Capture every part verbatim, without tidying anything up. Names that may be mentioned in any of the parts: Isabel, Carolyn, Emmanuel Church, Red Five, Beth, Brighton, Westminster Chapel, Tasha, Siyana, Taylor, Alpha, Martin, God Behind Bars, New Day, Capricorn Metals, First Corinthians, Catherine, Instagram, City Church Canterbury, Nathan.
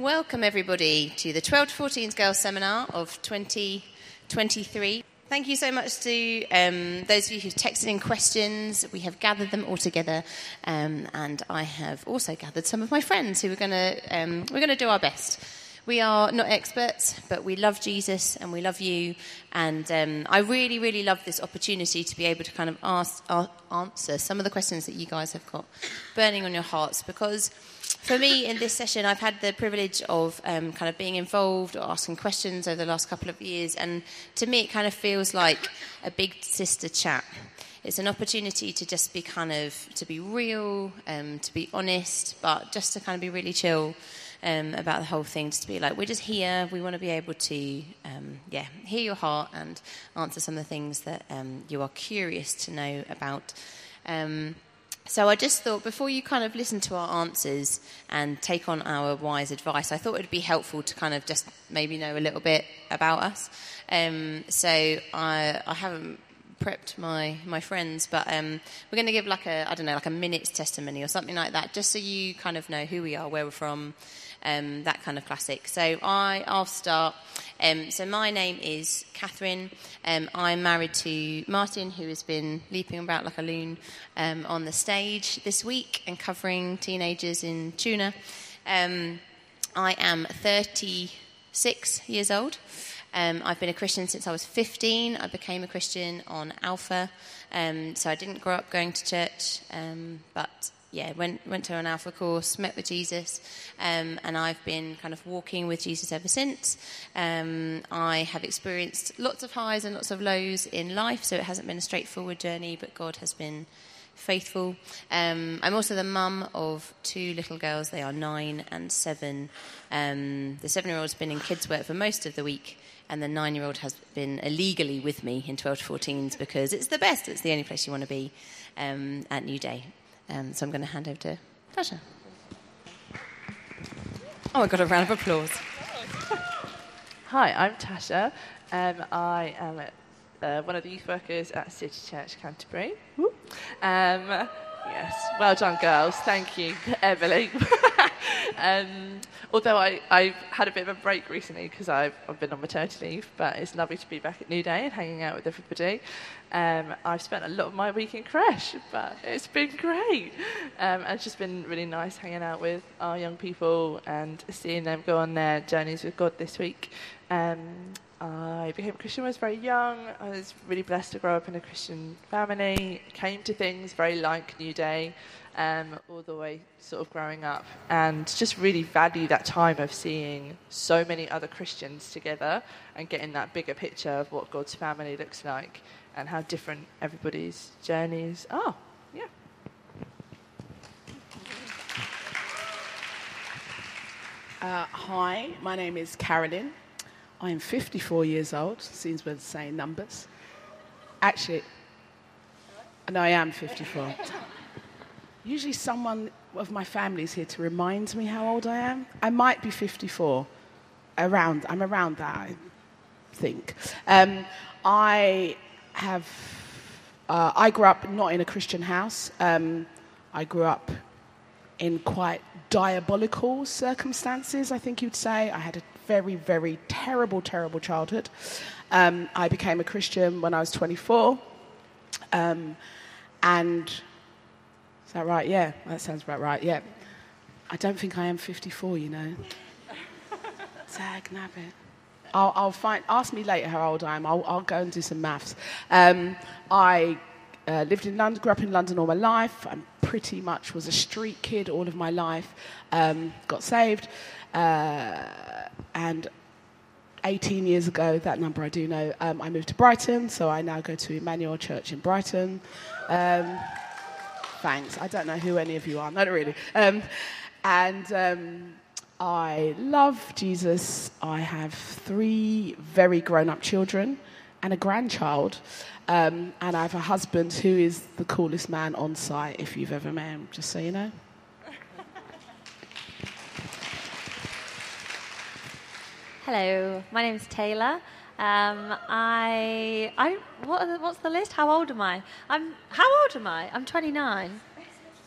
Welcome everybody to the twelve to fourteens Girls Seminar of twenty twenty-three. Thank you so much to um, those of you who've texted in questions. We have gathered them all together, um, and I have also gathered some of my friends who are going to um, we're going to do our best. We are not experts, but we love Jesus and we love you. And um, I really, really love this opportunity to be able to kind of ask, uh, answer some of the questions that you guys have got burning on your hearts. Because for me, in this session, I've had the privilege of um, kind of being involved or asking questions over the last couple of years. And to me, it kind of feels like a big sister chat. It's an opportunity to just be kind of, to be real, um, to be honest, but just to kind of be really chill. Um, about the whole thing, just to be like, we're just here, we want to be able to um, yeah, hear your heart and answer some of the things that um, you are curious to know about. Um, so I just thought, before you kind of listen to our answers and take on our wise advice, I thought it would be helpful to kind of just maybe know a little bit about us. Um, so I, I haven't prepped my, my friends, but um, we're going to give like a, I don't know, like a minute's testimony or something like that, just so you kind of know who we are, where we're from, Um, that kind of classic. So I, I'll start. Um, so my name is Catherine. Um, I'm married to Martin, who has been leaping about like a loon um, on the stage this week and covering teenagers in tuna. Um, I am thirty-six years old. Um, I've been a Christian since I was fifteen. I became a Christian on Alpha. Um, so I didn't grow up going to church, um, but... Yeah, went went to an Alpha course, met with Jesus, um, and I've been kind of walking with Jesus ever since. Um, I have experienced lots of highs and lots of lows in life, so it hasn't been a straightforward journey, but God has been faithful. Um, I'm also the mum of two little girls. They are nine and seven. Um, the seven-year-old's been in kids' work for most of the week, and the nine-year-old has been illegally with me in twelve to fourteens because it's the best. It's the only place you want to be um, at New Day. Um, so I'm going to hand over to Tasha. Oh, I got a round of applause. Hi, I'm Tasha. Um, I am uh, one of the youth workers at City Church Canterbury. Um, yes, well done, girls. Thank you, Emily. um, although I, I've had a bit of a break recently because I've, I've been on maternity leave, but it's lovely to be back at New Day and hanging out with everybody. Um, I've spent a lot of my week in creche, but it's been great. Um, it's just been really nice hanging out with our young people and seeing them go on their journeys with God this week. Um, I became a Christian when I was very young. I was really blessed to grow up in a Christian family. Came to things very like New Day, um, all the way sort of growing up, and just really value that time of seeing so many other Christians together and getting that bigger picture of what God's family looks like and how different everybody's journeys are. Yeah. Uh, hi, my name is Carolyn. I am fifty-four years old. Seems we're the same numbers. Actually, no, I am fifty-four. Usually someone of my family's here to remind me how old I am. I might be fifty-four. Around, I'm around that, I think. Um, I... Have uh, I grew up not in a Christian house. Um, I grew up in quite diabolical circumstances, I think you'd say. I had a very, very terrible, terrible childhood. Um, I became a Christian when I was twenty-four. Um, and is that right? Yeah, that sounds about right. Yeah. I don't think I am fifty-four, you know. Zag nabbit. I'll, I'll find. Ask me later how old I am. I'll, I'll go and do some maths. Um, I uh, lived in London, grew up in London all my life. I pretty much was a street kid all of my life. Um, got saved, uh, and eighteen years ago, that number I do know. Um, I moved to Brighton, so I now go to Emmanuel Church in Brighton. Um, thanks. I don't know who any of you are. Not really. Um, and. Um, I love Jesus. I have three very grown-up children and a grandchild. Um, and I have a husband who is the coolest man on site, if you've ever met him, just so you know. Hello, my name's Taylor. Um, I, I, what are the, what's the list? How old am I? I'm, how old am I? I'm twenty-nine.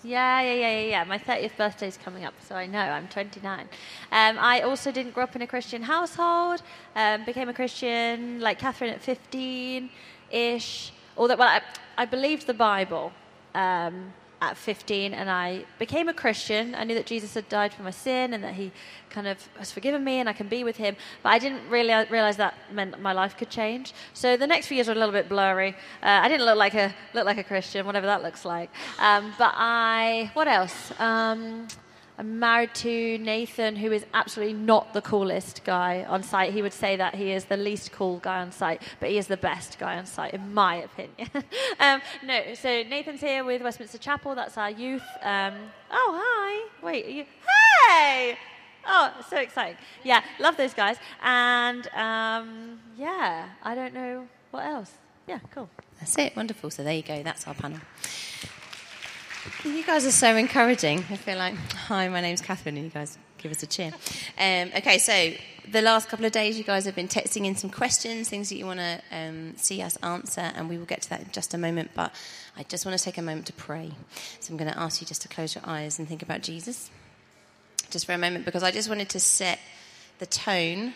Yeah, yeah, yeah, yeah, yeah. My thirtieth birthday is coming up, so I know. I'm twenty-nine. Um, I also didn't grow up in a Christian household. Um, became a Christian, like Catherine, at fifteen-ish. Although, well, I, I believed the Bible um, at fifteen, and I became a Christian. I knew that Jesus had died for my sin, and that he kind of has forgiven me, and I can be with him. But I didn't really realize that meant my life could change. So the next few years were a little bit blurry. Uh, I didn't look like a look like a Christian, whatever that looks like. Um, but I, what else? Um, I'm married to Nathan, who is absolutely not the coolest guy on site. He would say that he is the least cool guy on site, but he is the best guy on site, in my opinion. um, no, so Nathan's here with Westminster Chapel. That's our youth. Um, oh, hi. Wait, are you? Hey! Oh, so exciting. Yeah, love those guys. And, um, yeah, I don't know what else. Yeah, cool. That's it. Wonderful. So there you go. That's our panel. You guys are so encouraging. I feel like, hi, my name's Catherine, and you guys give us a cheer. Um, okay, so the last couple of days, you guys have been texting in some questions, things that you want to um, see us answer, and we will get to that in just a moment, but I just want to take a moment to pray. So I'm going to ask you just to close your eyes and think about Jesus, just for a moment, because I just wanted to set the tone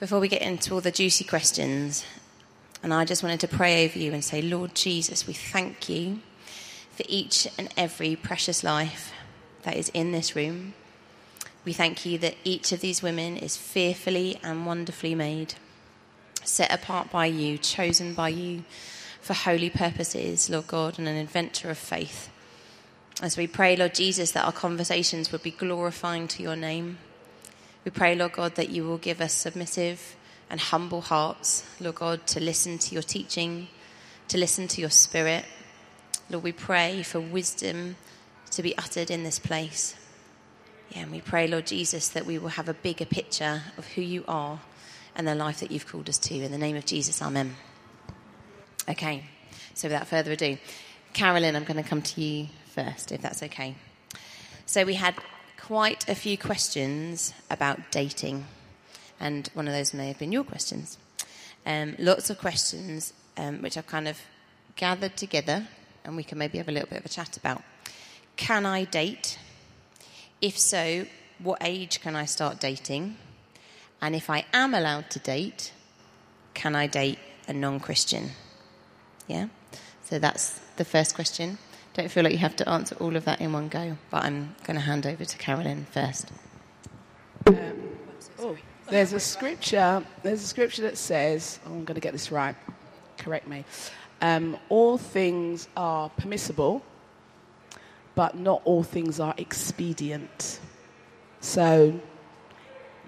before we get into all the juicy questions. And I just wanted to pray over you and say, Lord Jesus, we thank you for each and every precious life that is in this room. We thank you that each of these women is fearfully and wonderfully made, set apart by you, chosen by you for holy purposes, Lord God, and an adventure of faith. As we pray, Lord Jesus, that our conversations would be glorifying to your name. We pray, Lord God, that you will give us submissive and humble hearts, Lord God, to listen to your teaching, to listen to your spirit. Lord, we pray for wisdom to be uttered in this place. Yeah, and we pray, Lord Jesus, that we will have a bigger picture of who you are and the life that you've called us to. In the name of Jesus, amen. Okay, so without further ado, Carolyn, I'm going to come to you first, if that's okay. So we had quite a few questions about dating, and one of those may have been your questions. Um, lots of questions um, which I've kind of gathered together, and we can maybe have a little bit of a chat about. Can I date? If so, what age can I start dating? And if I am allowed to date, can I date a non-Christian? Yeah? So that's the first question. Don't feel like you have to answer all of that in one go, but I'm going to hand over to Carolyn first. Um, oh, there's a scripture. There's a scripture that says, oh, I'm going to get this right. Correct me. Um, all things are permissible, but not all things are expedient. So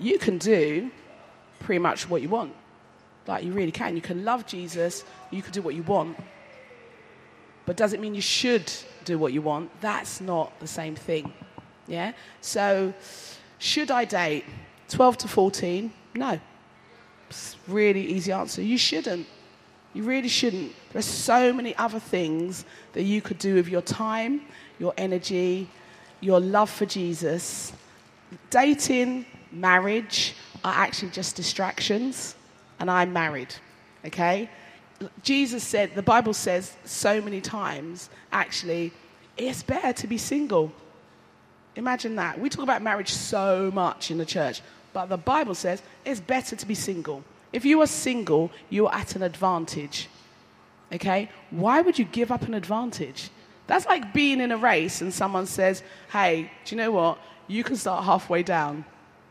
you can do pretty much what you want. Like, you really can. You can love Jesus. You can do what you want. But does it mean you should do what you want? That's not the same thing. Yeah? So should I date twelve to fourteen? No. It's a really easy answer. You shouldn't. You really shouldn't. There are so many other things that you could do with your time, your energy, your love for Jesus. Dating, marriage are actually just distractions, and I'm married, okay? Jesus said, the Bible says so many times, actually, it's better to be single. Imagine that. We talk about marriage so much in the church, but the Bible says it's better to be single. If you are single, you are at an advantage, okay? Why would you give up an advantage? That's like being in a race and someone says, hey, do you know what? You can start halfway down.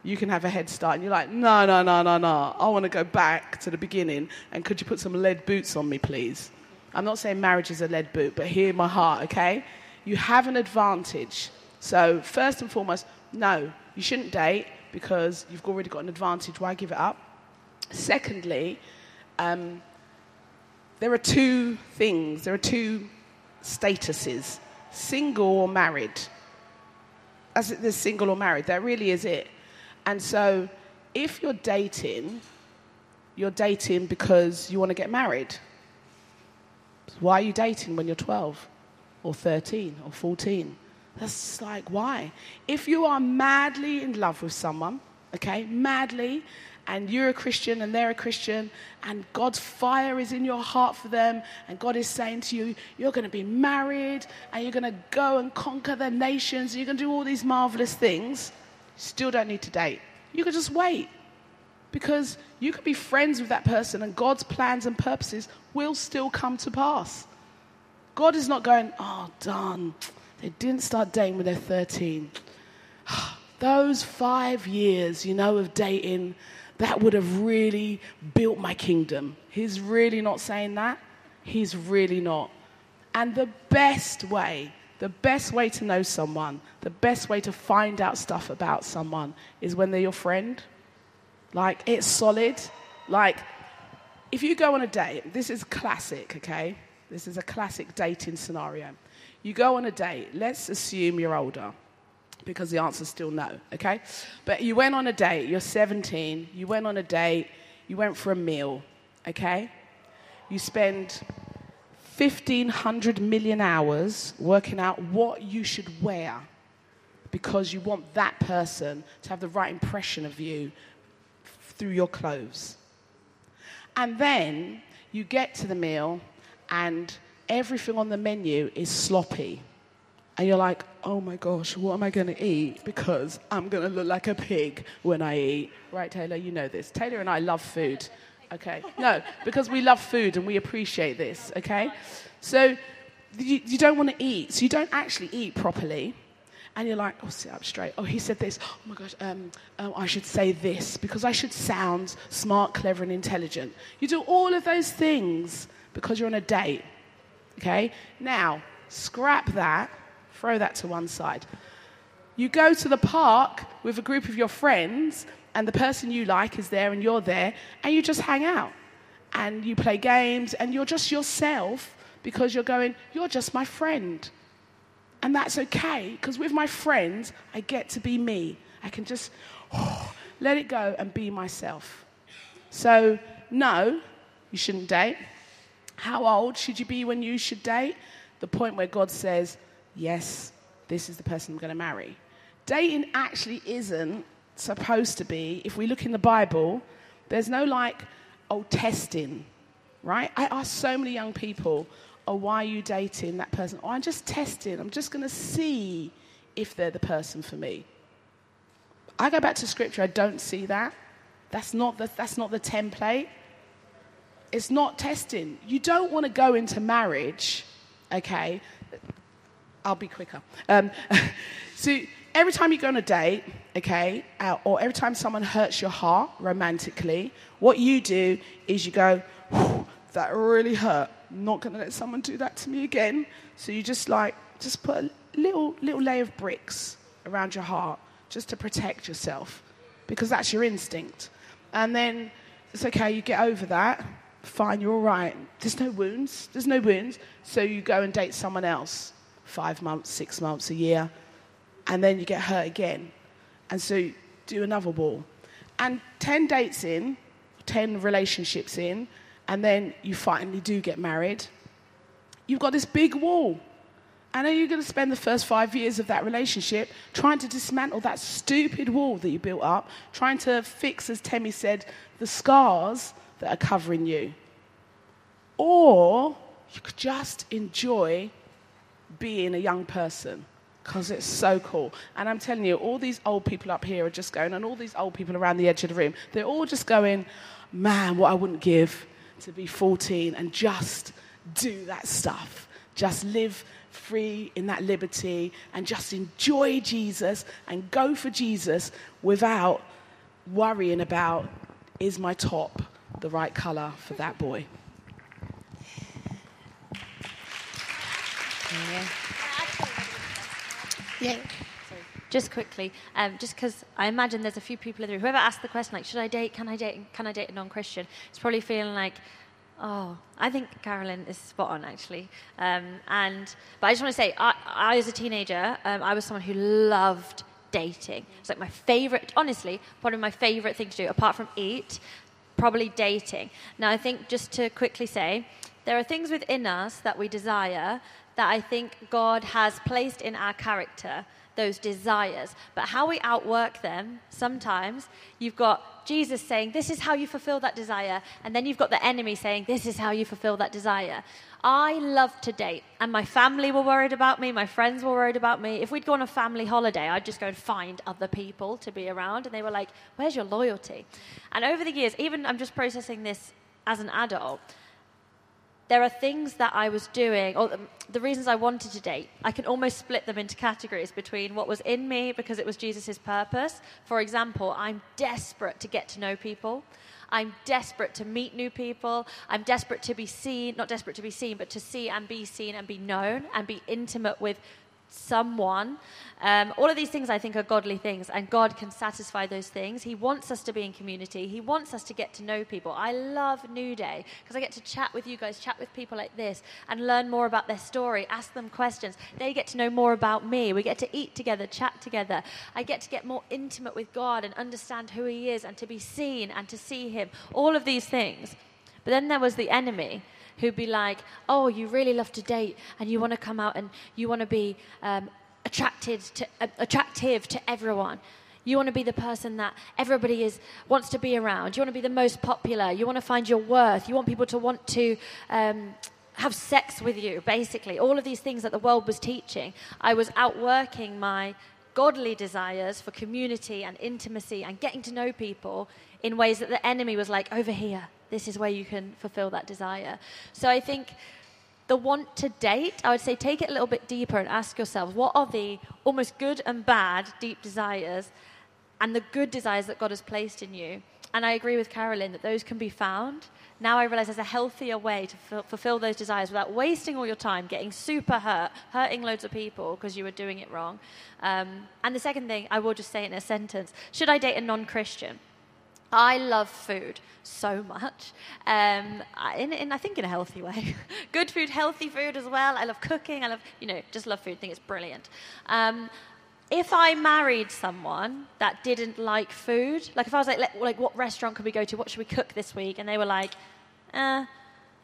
You can have a head start. And you're like, no, no, no, no, no. I want to go back to the beginning, and could you put some lead boots on me, please? I'm not saying marriage is a lead boot, but hear my heart, okay? You have an advantage. So first and foremost, no, you shouldn't date because you've already got an advantage. Why give it up? Secondly, um, there are two things, there are two statuses, single or married. As it, there's single or married, that really is it. And so if you're dating, you're dating because you want to get married. Why are you dating when you're twelve or thirteen or fourteen? That's like, why? If you are madly in love with someone, okay, madly, and you're a Christian and they're a Christian, and God's fire is in your heart for them, and God is saying to you, you're going to be married and you're going to go and conquer the nations, and you're going to do all these marvelous things, still don't need to date. You could just wait, because you could be friends with that person and God's plans and purposes will still come to pass. God is not going, oh, darn, they didn't start dating when they're thirteen. Those five years, you know, of dating, that would have really built my kingdom. He's really not saying that. He's really not. And the best way, the best way to know someone, the best way to find out stuff about someone is when they're your friend. Like, it's solid. Like, if you go on a date, this is classic, okay? This is a classic dating scenario. You go on a date. Let's assume you're older, because the answer's still no, okay? But you went on a date. You're seventeen. You went on a date. You went for a meal, okay? You spend fifteen hundred million hours working out what you should wear, because you want that person to have the right impression of you through your clothes. And then you get to the meal, and everything on the menu is sloppy. And you're like, oh my gosh, what am I going to eat? Because I'm going to look like a pig when I eat. Right, Taylor, you know this. Taylor and I love food, okay? No, because we love food and we appreciate this, okay? So you, you don't want to eat, so you don't actually eat properly. And you're like, oh, sit up straight. Oh, he said this. Oh, my gosh, um, oh, I should say this, because I should sound smart, clever, and intelligent. You do all of those things because you're on a date, okay? Now, scrap that. Throw that to one side. You go to the park with a group of your friends, and the person you like is there, and you're there, and you just hang out. And you play games, and you're just yourself, because you're going, you're just my friend. And that's okay, because with my friends, I get to be me. I can just oh, let it go and be myself. So, no, you shouldn't date. How old should you be when you should date? The point where God says, yes, this is the person I'm going to marry. Dating actually isn't supposed to be, if we look in the Bible, there's no, like, oh, testing, right? I ask so many young people, oh, why are you dating that person? Oh, I'm just testing. I'm just going to see if they're the person for me. I go back to Scripture. I don't see that. That's not the, that's not the template. It's not testing. You don't want to go into marriage, okay? I'll be quicker. Um, so every time you go on a date, okay, or every time someone hurts your heart romantically, what you do is you go, that really hurt. I'm not going to let someone do that to me again. So you just like, just put a little, little layer of bricks around your heart just to protect yourself, because that's your instinct. And then it's okay, you get over that. Fine, you're all right. There's no wounds. There's no wounds. So you go and date someone else. Five months, six months, a year, and then you get hurt again. And so do another wall. And ten dates in, ten relationships in, and then you finally do get married. You've got this big wall. And are you going to spend the first five years of that relationship trying to dismantle that stupid wall that you built up, trying to fix, as Temi said, the scars that are covering you? Or you could just enjoy being a young person, because it's so cool. And I'm telling you, all these old people up here are just going, and all these old people around the edge of the room, they're all just going, man, what I wouldn't give to be fourteen and just do that stuff. Just live free in that liberty and just enjoy Jesus and go for Jesus without worrying about, is my top the right color for that boy? Yeah. Yeah. Sorry. Just quickly, um, just because I imagine there's a few people in there. Whoever asked the question, like, should I date? Can I date? Can I date a non-Christian? It's probably feeling like, oh, I think Carolyn is spot on actually. Um, and but I just want to say, I, I as a teenager, um, I was someone who loved dating. It's like my favorite, honestly, one of my favorite things to do, apart from eat, probably dating. Now I think just to quickly say, there are things within us that we desire that I think God has placed in our character those desires. But how we outwork them, sometimes you've got Jesus saying, this is how you fulfill that desire. And then you've got the enemy saying, this is how you fulfill that desire. I love to date, and my family were worried about me, my friends were worried about me. If we'd go on a family holiday, I'd just go and find other people to be around, and they were like, where's your loyalty? And over the years, even I'm just processing this as an adult, there are things that I was doing, or the reasons I wanted to date, I can almost split them into categories between what was in me because it was Jesus' purpose. For example, I'm desperate to get to know people. I'm desperate to meet new people. I'm desperate to be seen, not desperate to be seen, but to see and be seen and be known and be intimate with someone. Um, all of these things I think are godly things, and God can satisfy those things. He wants us to be in community. He wants us to get to know people. I love New Day because I get to chat with you guys, chat with people like this and learn more about their story, ask them questions. They get to know more about me. We get to eat together, chat together. I get to get more intimate with God and understand who he is and to be seen and to see him. All of these things. But then there was the enemy, who'd be like, oh, you really love to date and you want to come out and you want to be um, attracted to, uh, attractive to everyone. You want to be the person that everybody is wants to be around. You want to be the most popular. You want to find your worth. You want people to want to um, have sex with you, basically. All of these things that the world was teaching. I was outworking my godly desires for community and intimacy and getting to know people in ways that the enemy was like, over here. This is where you can fulfill that desire. So I think the want to date, I would say take it a little bit deeper and ask yourselves, what are the almost good and bad deep desires and the good desires that God has placed in you? And I agree with Carolyn that those can be found. Now I realize there's a healthier way to f- fulfill those desires without wasting all your time, getting super hurt, hurting loads of people because you were doing it wrong. Um, and the second thing, I will just say in a sentence, should I date a non-Christian? I love food so much, um, in, in, I think in a healthy way. Good food, healthy food as well. I love cooking. I love, you know, just love food. I think it's brilliant. Um, if I married someone that didn't like food, like if I was like, like, what restaurant could we go to? What should we cook this week? And they were like, eh.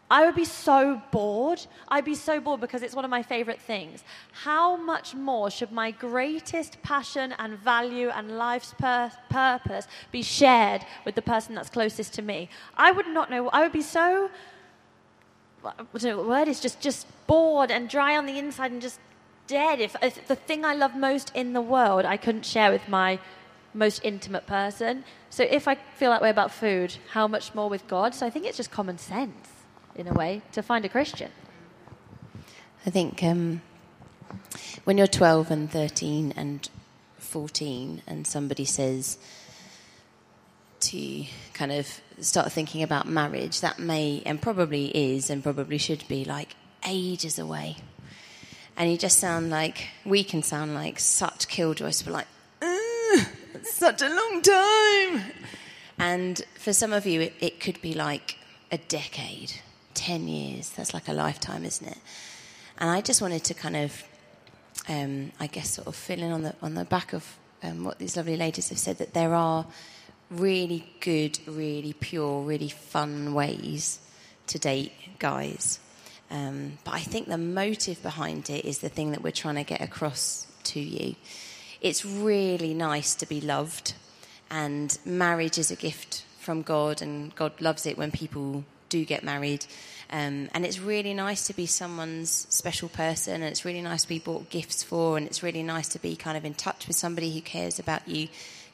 I would be so bored. I'd be so bored because it's one of my favorite things. How much more should my greatest passion and value and life's pur- purpose be shared with the person that's closest to me? I would not know. I would be so, I don't know what the word is, just, just bored and dry on the inside and just dead. If, if the thing I love most in the world, I couldn't share with my most intimate person. So if I feel that way about food, how much more with God? So I think it's just common sense, in a way, to find a Christian. I think um, when you're twelve and thirteen and fourteen and somebody says to you, kind of start thinking about marriage, that may, and probably is, and probably should be, like, ages away. And you just sound like, we can sound like such killjoys. We're like, ugh, that's such a long time. And for some of you, it, it could be like a decade. ten years, that's like a lifetime, isn't it? And I just wanted to kind of, um, I guess, sort of fill in on the on the back of um, what these lovely ladies have said, that there are really good, really pure, really fun ways to date guys. Um, but I think the motive behind it is the thing that we're trying to get across to you. It's really nice to be loved, and marriage is a gift from God, and God loves it when people do get married, um, and it's really nice to be someone's special person, and it's really nice to be bought gifts for, and it's really nice to be kind of in touch with somebody who cares about you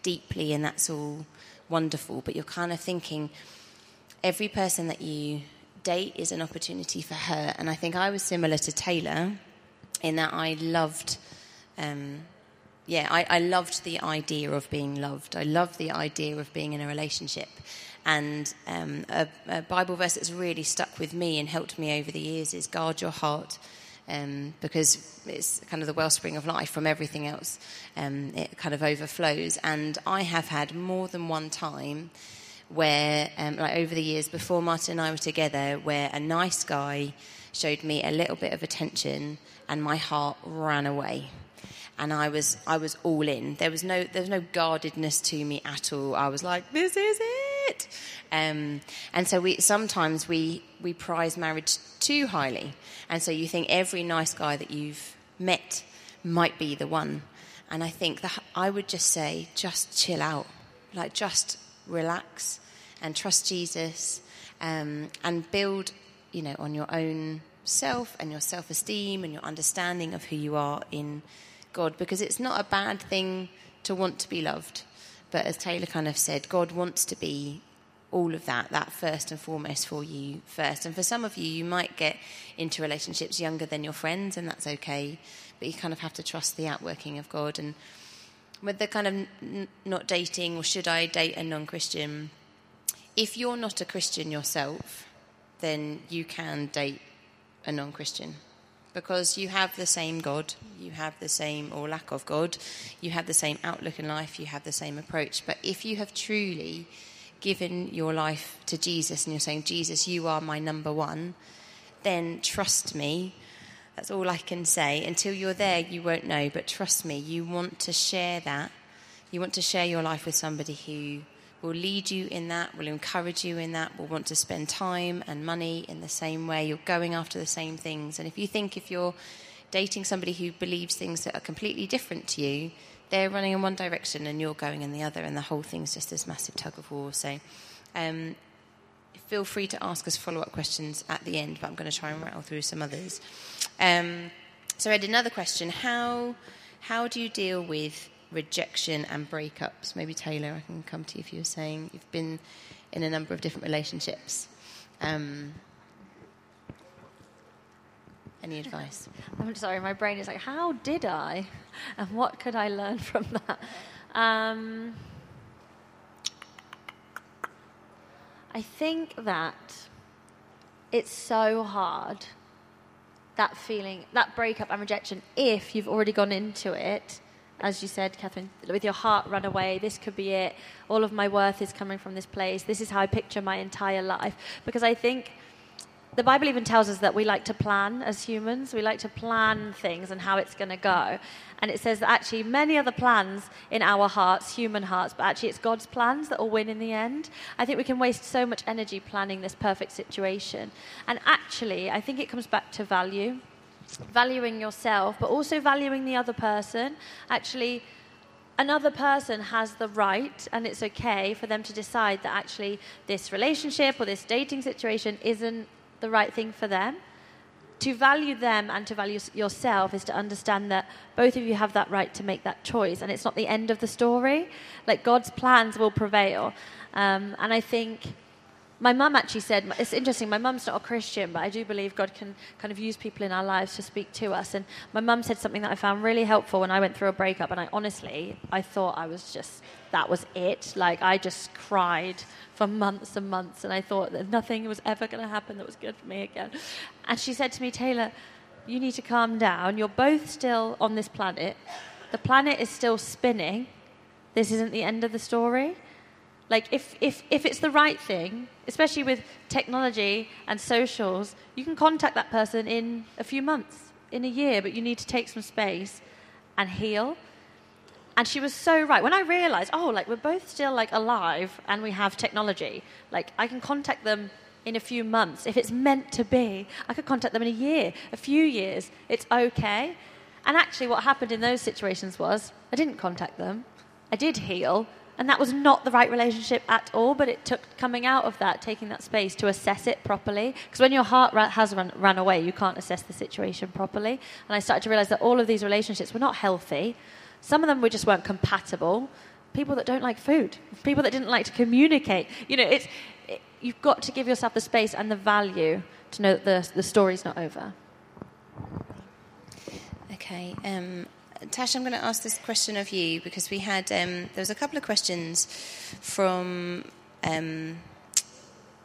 deeply, and that's all wonderful. But you're kind of thinking every person that you date is an opportunity for her. And I think I was similar to Taylor in that I loved um, yeah I, I loved the idea of being loved. I loved the idea of being in a relationship. And um, a, a Bible verse that's really stuck with me and helped me over the years is guard your heart, um, because it's kind of the wellspring of life. From everything else, um, it kind of overflows. And I have had more than one time where, um, like over the years before Martin and I were together, where a nice guy showed me a little bit of attention and my heart ran away. And I was I was all in. There was no there was no guardedness to me at all. I was like, this is it. Um, and so we sometimes we we prize marriage too highly, and so you think every nice guy that you've met might be the one. And I think that I would just say, just chill out, like just relax and trust Jesus, um, and build, you know, on your own self and your self-esteem and your understanding of who you are in God. Because it's not a bad thing to want to be loved. But as Taylor kind of said, God wants to be all of that, that first and foremost for you first. And for some of you, you might get into relationships younger than your friends, and that's okay. But you kind of have to trust the outworking of God. And with the kind of n- not dating, or should I date a non-Christian, if you're not a Christian yourself, then you can date a non-Christian, because you have the same God, you have the same, or lack of God, you have the same outlook in life, you have the same approach. But if you have truly given your life to Jesus and you're saying, Jesus, you are my number one, then trust me, that's all I can say. Until you're there, you won't know, but trust me, you want to share that. You want to share your life with somebody who will lead you in that, will encourage you in that, will want to spend time and money in the same way. You're going after the same things. And if you think if you're dating somebody who believes things that are completely different to you, they're running in one direction and you're going in the other, and the whole thing's just this massive tug of war. So um, feel free to ask us follow-up questions at the end, but I'm going to try and rattle through some others. Um, so I had another question. How, how do you deal with rejection and breakups? Maybe Taylor, I can come to you if you were saying you've been in a number of different relationships. Um, any advice? I'm sorry, my brain is like, how did I? And what could I learn from that? Um, I think that it's so hard, that feeling, that breakup and rejection, if you've already gone into it, as you said, Catherine, with your heart run away, this could be it, all of my worth is coming from this place, this is how I picture my entire life. Because I think the Bible even tells us that we like to plan as humans, we like to plan things and how it's going to go. And it says that actually many other plans in our hearts, human hearts, but actually it's God's plans that will win in the end. I think we can waste so much energy planning this perfect situation. And actually, I think it comes back to value. Valuing yourself, but also valuing the other person. Actually, another person has the right, and it's okay for them to decide that actually this relationship or this dating situation isn't the right thing for them. To value them and to value yourself is to understand that both of you have that right to make that choice, and it's not the end of the story. Like, God's plans will prevail. Um, and I think... My mum actually said, it's interesting, my mum's not a Christian, but I do believe God can kind of use people in our lives to speak to us. And my mum said something that I found really helpful when I went through a breakup. And I honestly, I thought I was just, that was it. Like, I just cried for months and months. And I thought that nothing was ever going to happen that was good for me again. And she said to me, Taylor, you need to calm down. You're both still on this planet. The planet is still spinning. This isn't the end of the story. Like, if, if, if it's the right thing, especially with technology and socials, you can contact that person in a few months, in a year, but you need to take some space and heal. And she was so right. When I realised, oh, like, we're both still, like, alive and we have technology, like, I can contact them in a few months. If it's meant to be, I could contact them in a year, a few years. It's okay. And actually what happened in those situations was I didn't contact them. I did heal. And that was not the right relationship at all, but it took coming out of that, taking that space to assess it properly. Because when your heart ra- has run, run away, you can't assess the situation properly. And I started to realise that all of these relationships were not healthy. Some of them were just weren't compatible. People that don't like food, people that didn't like to communicate. You know, it's it, you've got to give yourself the space and the value to know that the, the story's not over. Okay, um... Tasha, I'm going to ask this question of you, because we had, um, there was a couple of questions from um,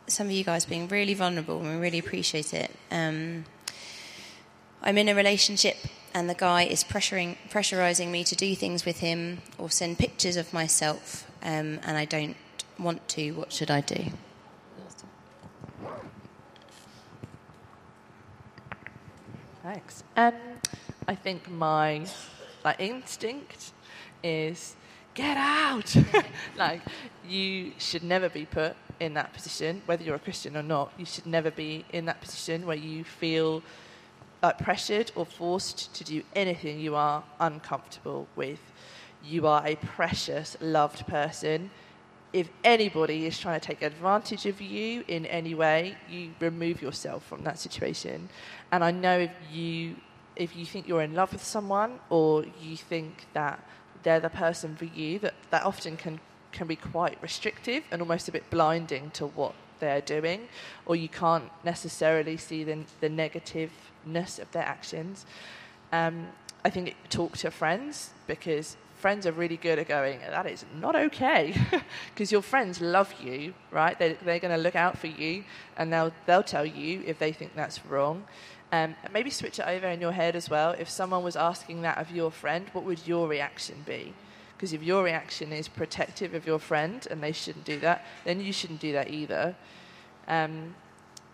some of you guys being really vulnerable, and we really appreciate it. Um, I'm in a relationship and the guy is pressuring, pressurising me to do things with him or send pictures of myself, um, and I don't want to. What should I do? Thanks. Um, I think my... Like, instinct is get out. Like, you should never be put in that position, whether you're a Christian or not. You should never be in that position where you feel like pressured or forced to do anything you are uncomfortable with. You are a precious, loved person. If anybody is trying to take advantage of you in any way, you remove yourself from that situation. And I know if you if you think you're in love with someone, or you think that they're the person for you, that, that often can, can be quite restrictive and almost a bit blinding to what they're doing, or you can't necessarily see the, the negativeness of their actions. Um, I think it, talk to friends, because friends are really good at going, that is not okay, because your friends love you, right? They, they're going to look out for you, and they'll, they'll tell you if they think that's wrong. Um, and maybe switch it over in your head as well. If someone was asking that of your friend, what would your reaction be? Because if your reaction is protective of your friend and they shouldn't do that, then you shouldn't do that either. Um,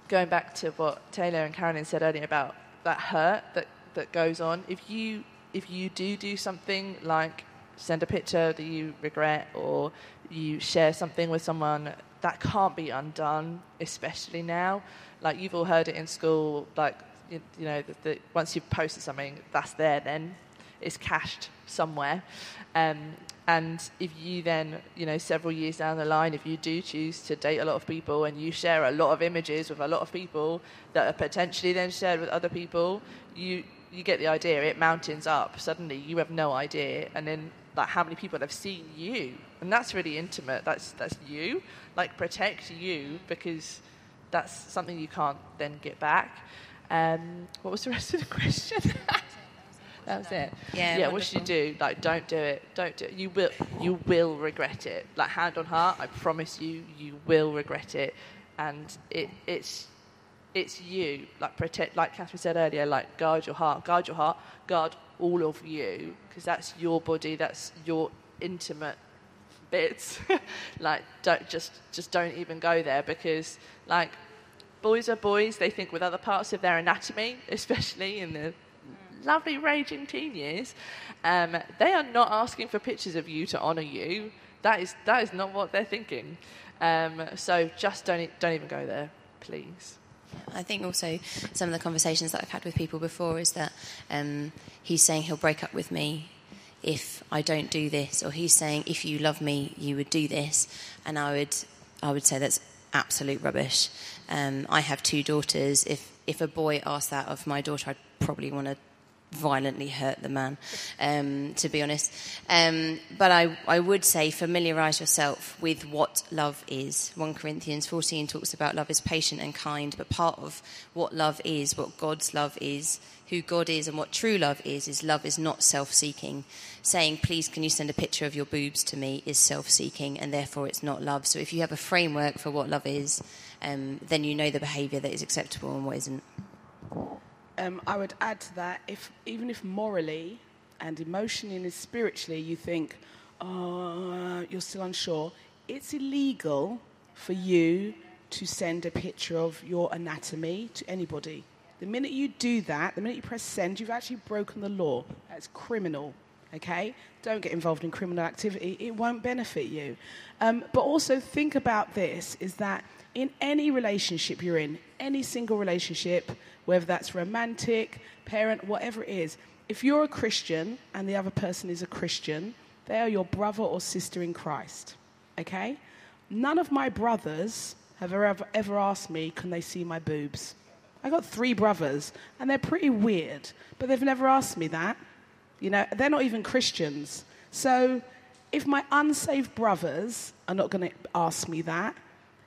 going back to what Taylor and Carolyn said earlier about that hurt that, that goes on, if you if you do do something like send a picture that you regret, or you share something with someone, that can't be undone, especially now. Like, you've all heard it in school, like, you, you know, the, the, once you've posted something, that's there then. It's cached somewhere. Um, and if you then, you know, several years down the line, if you do choose to date a lot of people and you share a lot of images with a lot of people that are potentially then shared with other people, you you get the idea. It mountains up. Suddenly you have no idea. And then, like, how many people have seen you? And that's really intimate. That's that's you. Like, protect you, because that's something you can't then get back. Um, what was the rest of the question? That was it. Yeah, yeah. What should you do? Like, don't do it. Don't do it. You will, you will regret it. Like, hand on heart, I promise you, you will regret it. And it, it's, it's you. Like, protect. Like Catherine said earlier, like, guard your heart. Guard your heart. Guard all of you, because that's your body. That's your intimate bits. Like, don't just, just don't even go there, because, like, boys are boys. They think with other parts of their anatomy, especially in the lovely raging teen years, um, they are not asking for pictures of you to honour you. That is that is not what they're thinking. Um, so just don't don't even go there, please. I think also some of the conversations that I've had with people before is that um, he's saying he'll break up with me if I don't do this, or he's saying if you love me you would do this, and I would I would say that's absolute rubbish. Um, I have two daughters. If if a boy asked that of my daughter, I'd probably want to violently hurt the man, um, to be honest. Um, but I, I would say familiarise yourself with what love is. First Corinthians fourteen talks about love is patient and kind, but part of what love is, what God's love is, who God is and what true love is, is love is not self-seeking. Saying, please, can you send a picture of your boobs to me, is self-seeking, and therefore it's not love. So if you have a framework for what love is, um, then you know the behaviour that is acceptable and what isn't. Um, I would add to that, if even if morally and emotionally and spiritually you think, oh, you're still unsure, it's illegal for you to send a picture of your anatomy to anybody. The minute you do that, the minute you press send, you've actually broken the law. That's criminal, okay? Don't get involved in criminal activity. It won't benefit you. Um, but also think about this, is that in any relationship you're in, any single relationship, whether that's romantic, parent, whatever it is, if you're a Christian and the other person is a Christian, they are your brother or sister in Christ, okay? None of my brothers have ever, ever asked me, can they see my boobs? I got three brothers, and they're pretty weird, but they've never asked me that. You know, they're not even Christians. So if my unsaved brothers are not going to ask me that,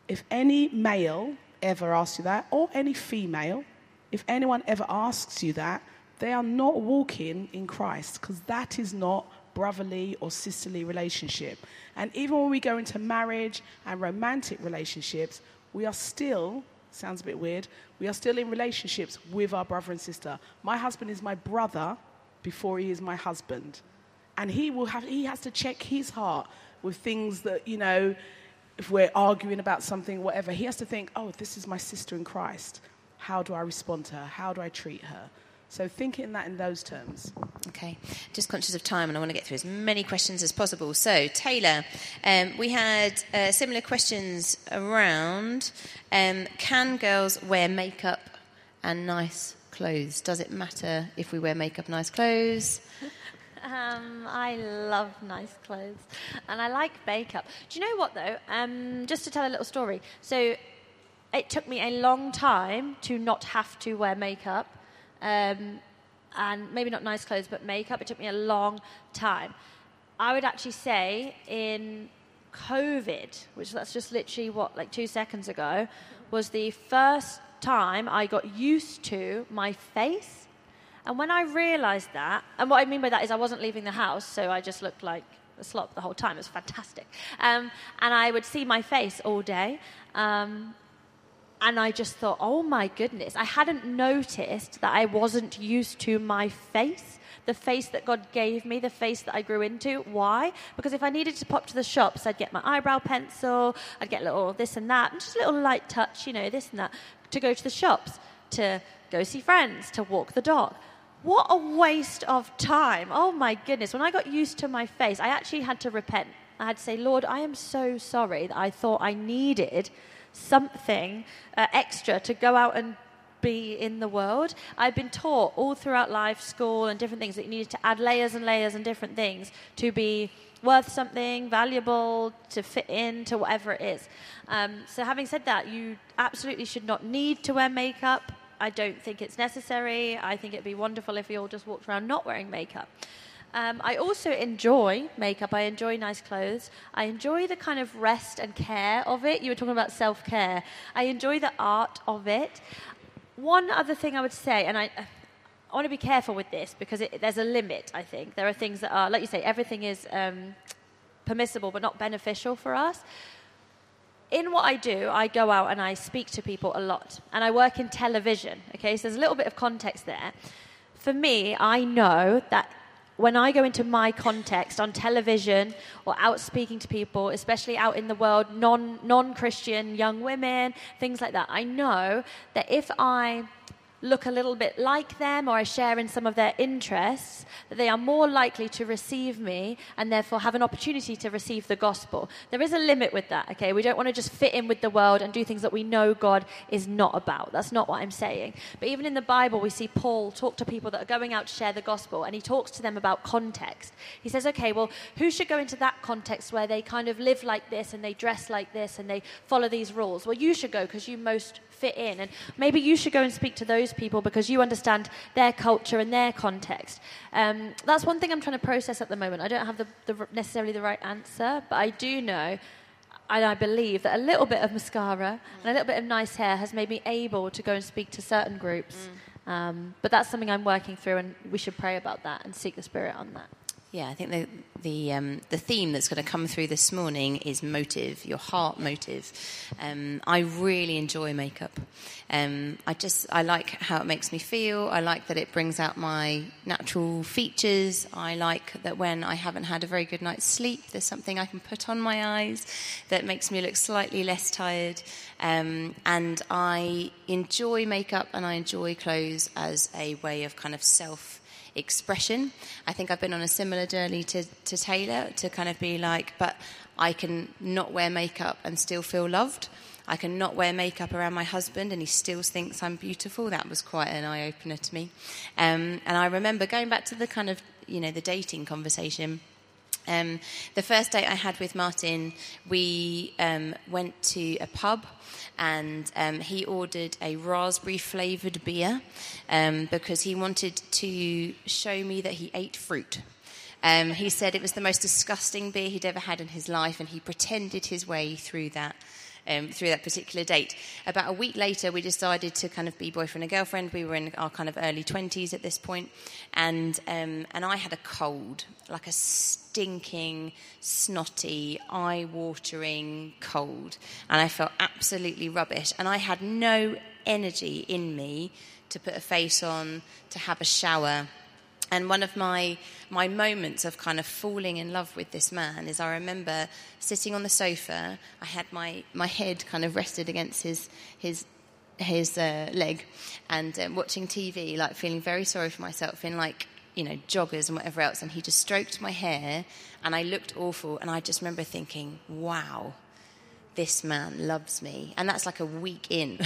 if any male ever asks you that, or any female, if anyone ever asks you that, they are not walking in Christ, because that is not brotherly or sisterly relationship. And even when we go into marriage and romantic relationships, we are still, sounds a bit weird, we are still in relationships with our brother and sister. My husband is my brother before he is my husband. And he will have, he has to check his heart with things that, you know, if we're arguing about something, whatever, he has to think, oh, this is my sister in Christ. How do I respond to her? How do I treat her? So think in that in those terms. Okay. Just conscious of time, and I want to get through as many questions as possible. So, Taylor, um, we had uh, similar questions around, um, can girls wear makeup and nice clothes? Does it matter if we wear makeup, nice clothes? Um, I love nice clothes, and I like makeup. Do you know what, though? Um, just to tell a little story. So it took me a long time to not have to wear makeup, um, and maybe not nice clothes, but makeup. It took me a long time. I would actually say in COVID, which that's just literally, what, like two seconds ago, was the first time I got used to my face. And when I realised that, and what I mean by that is I wasn't leaving the house, so I just looked like a slop the whole time. It was fantastic. Um, and I would see my face all day. Um, and I just thought, oh, my goodness. I hadn't noticed that I wasn't used to my face, the face that God gave me, the face that I grew into. Why? Because if I needed to pop to the shops, I'd get my eyebrow pencil, I'd get a little this and that, and just a little light touch, you know, this and that, to go to the shops, to go see friends, to walk the dog. What a waste of time. Oh, my goodness. When I got used to my face, I actually had to repent. I had to say, Lord, I am so sorry that I thought I needed something uh, extra to go out and be in the world. I've been taught all throughout life, school, and different things that you needed to add layers and layers and different things to be worth something, valuable, to fit in, to whatever it is. Um, so having said that, you absolutely should not need to wear makeup. I don't think it's necessary. I think it'd be wonderful if we all just walked around not wearing makeup. Um, I also enjoy makeup. I enjoy nice clothes. I enjoy the kind of rest and care of it. You were talking about self-care. I enjoy the art of it. One other thing I would say, and I, I want to be careful with this because it, there's a limit, I think. There are things that are, like you say, everything is um, permissible but not beneficial for us. In what I do, I go out and I speak to people a lot. And I work in television, okay? So there's a little bit of context there. For me, I know that when I go into my context on television or out speaking to people, especially out in the world, non, non-Christian young women, things like that, I know that if I look a little bit like them or I share in some of their interests, that they are more likely to receive me and therefore have an opportunity to receive the gospel. There is a limit with that, okay? We don't want to just fit in with the world and do things that we know God is not about. That's not what I'm saying. But even in the Bible, we see Paul talk to people that are going out to share the gospel, and he talks to them about context. He says, okay, well, who should go into that context where they kind of live like this and they dress like this and they follow these rules? Well, you should go because you most fit in, and maybe you should go and speak to those people because you understand their culture and their context. Um, that's one thing I'm trying to process at the moment. I don't have the, the, necessarily the right answer, but I do know and I believe that a little bit of mascara and a little bit of nice hair has made me able to go and speak to certain groups. Mm. Um, but that's something I'm working through, and we should pray about that and seek the Spirit on that. Yeah, I think the the, um, the theme that's going to come through this morning is motive, your heart motive. Um, I really enjoy makeup. Um, I just I like how it makes me feel. I like that it brings out my natural features. I like that when I haven't had a very good night's sleep, there's something I can put on my eyes that makes me look slightly less tired. Um, and I enjoy makeup and I enjoy clothes as a way of kind of self expression. I think I've been on a similar journey to, to Taylor, to kind of be like, but I can not wear makeup and still feel loved. I can not wear makeup around my husband and he still thinks I'm beautiful. That was quite an eye-opener to me. Um, and I remember going back to the kind of, you know, the dating conversation. Um, the first date I had with Martin, we um, went to a pub, and um, he ordered a raspberry-flavoured beer um, because he wanted to show me that he ate fruit. Um, he said it was the most disgusting beer he'd ever had in his life, and he pretended his way through that. Um, through that particular date. About a week later, we decided to kind of be boyfriend and girlfriend. We were in our kind of early twenties at this point, and um, and I had a cold, like a stinking, snotty, eye-watering cold, and I felt absolutely rubbish. And I had no energy in me to put a face on, to have a shower. And one of my my moments of kind of falling in love with this man is I remember sitting on the sofa. I had my, my head kind of rested against his his his uh, leg, and um, watching T V, like feeling very sorry for myself in like, you know, joggers and whatever else. And he just stroked my hair, and I looked awful. And I just remember thinking, wow, this man loves me. And that's like a week in.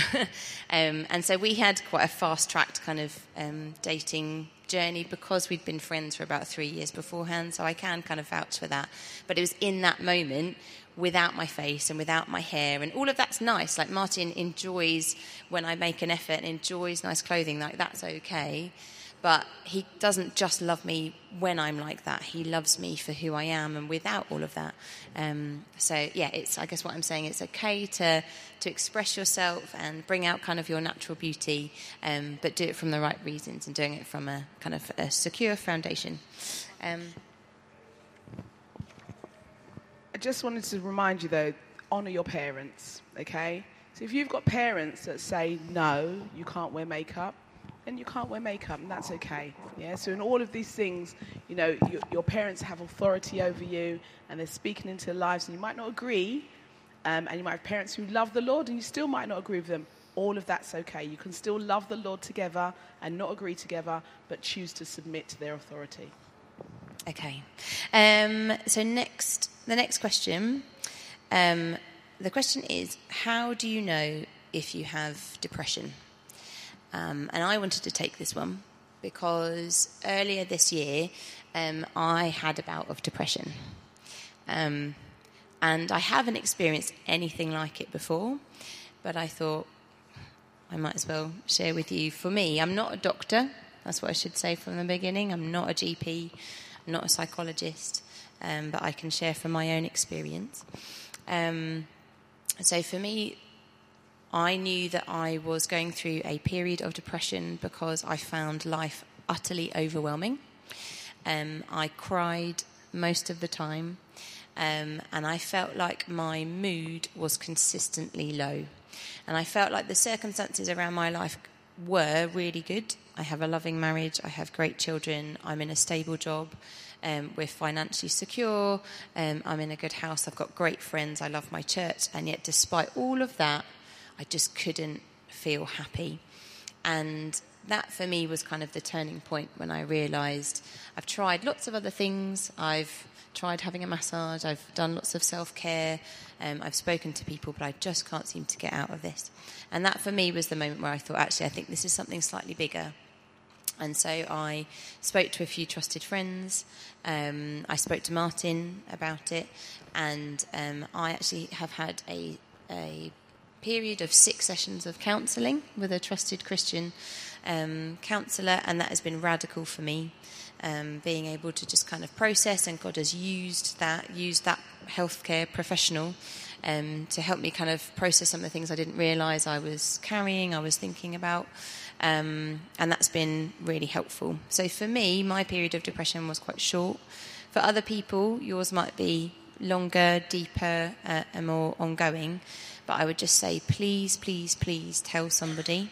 um, and so we had quite a fast-tracked kind of um, dating journey because we'd been friends for about three years beforehand. So I can kind of vouch for that. But it was in that moment, without my face and without my hair, and all of that's nice. Like, Martin enjoys when I make an effort and enjoys nice clothing. Like, that's okay. But he doesn't just love me when I'm like that. He loves me for who I am and without all of that. Um, so, yeah, it's, I guess what I'm saying, it's okay to to express yourself and bring out kind of your natural beauty, um, but do it from the right reasons and doing it from a kind of a secure foundation. Um, I just wanted to remind you, though, honour your parents, okay? So if you've got parents that say, no, you can't wear makeup, and you can't wear makeup, and that's okay. Yeah. So in all of these things, you know, your, your parents have authority over you, and they're speaking into their lives, and you might not agree, um, and you might have parents who love the Lord, and you still might not agree with them. All of that's okay. You can still love the Lord together and not agree together, but choose to submit to their authority. Okay. Um, so next, the next question, um, the question is, how do you know if you have depression? Um, and I wanted to take this one because earlier this year, um, I had a bout of depression. Um, and I haven't experienced anything like it before, but I thought I might as well share with you. For me, I'm not a doctor. That's what I should say from the beginning. I'm not a G P. I'm not a psychologist. Um, but I can share from my own experience. Um, so for me, I knew that I was going through a period of depression because I found life utterly overwhelming. Um, I cried most of the time, um, and I felt like my mood was consistently low. And I felt like the circumstances around my life were really good. I have a loving marriage, I have great children, I'm in a stable job, um, we're financially secure, um, I'm in a good house, I've got great friends, I love my church, and yet despite all of that, I just couldn't feel happy. And that for me was kind of the turning point when I realised I've tried lots of other things. I've tried having a massage. I've done lots of self-care. Um, I've spoken to people, but I just can't seem to get out of this. And that for me was the moment where I thought, actually, I think this is something slightly bigger. And so I spoke to a few trusted friends. Um, I spoke to Martin about it. And um, I actually have had a... a period of six sessions of counselling with a trusted Christian um, counsellor, and that has been radical for me, um, being able to just kind of process, and God has used that, used that healthcare professional um, to help me kind of process some of the things I didn't realise I was carrying, I was thinking about, um, and that's been really helpful. So for me, my period of depression was quite short. For other people, yours might be longer, deeper, uh, and more ongoing. But I would just say, please, please, please tell somebody.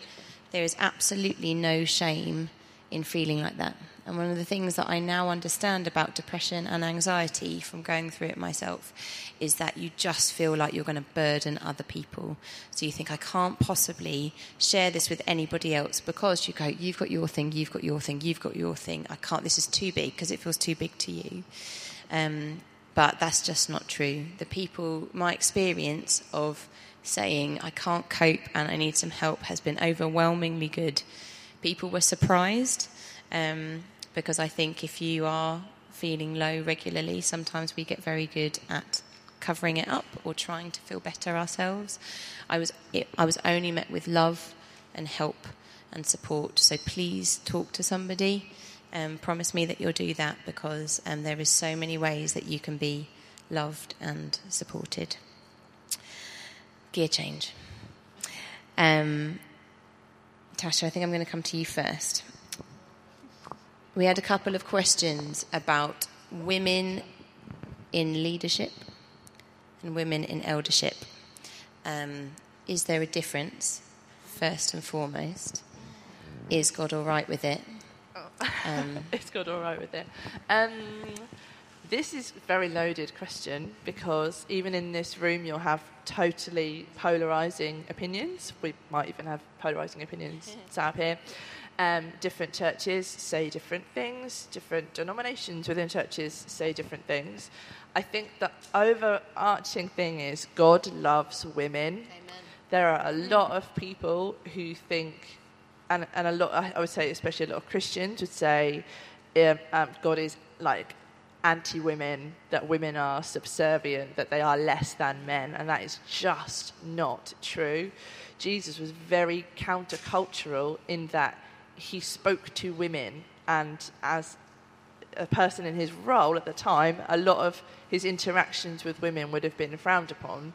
There is absolutely no shame in feeling like that. And one of the things that I now understand about depression and anxiety from going through it myself is that you just feel like you're going to burden other people. So you think, I can't possibly share this with anybody else, because you go, you've got your thing, you've got your thing, you've got your thing. I can't, this is too big, because it feels too big to you. Um, but that's just not true. The people, my experience of saying I can't cope and I need some help has been overwhelmingly good. People were surprised um, because I think if you are feeling low regularly, sometimes we get very good at covering it up or trying to feel better ourselves. I was it, I was only met with love and help and support. So please talk to somebody. Um, promise me that you'll do that, because um, there is so many ways that you can be loved and supported. Gear change. Um, Tasha, I think I'm going to come to you first. We had a couple of questions about women in leadership and women in eldership. Um, is there a difference, first and foremost? Is God all right with it? Um, it's God all right with it. Um, this is a very loaded question, because even in this room you'll have totally polarising opinions. We might even have polarising opinions sat up here. Um, different churches say different things, different denominations within churches say different things. I think the overarching thing is God loves women. Amen. There are a lot of people who think, and, and a lot, I would say especially a lot of Christians would say, um, um, God is like anti-women, that women are subservient, that they are less than men, and that is just not true. Jesus was very countercultural in that he spoke to women, and as a person in his role at the time, a lot of his interactions with women would have been frowned upon,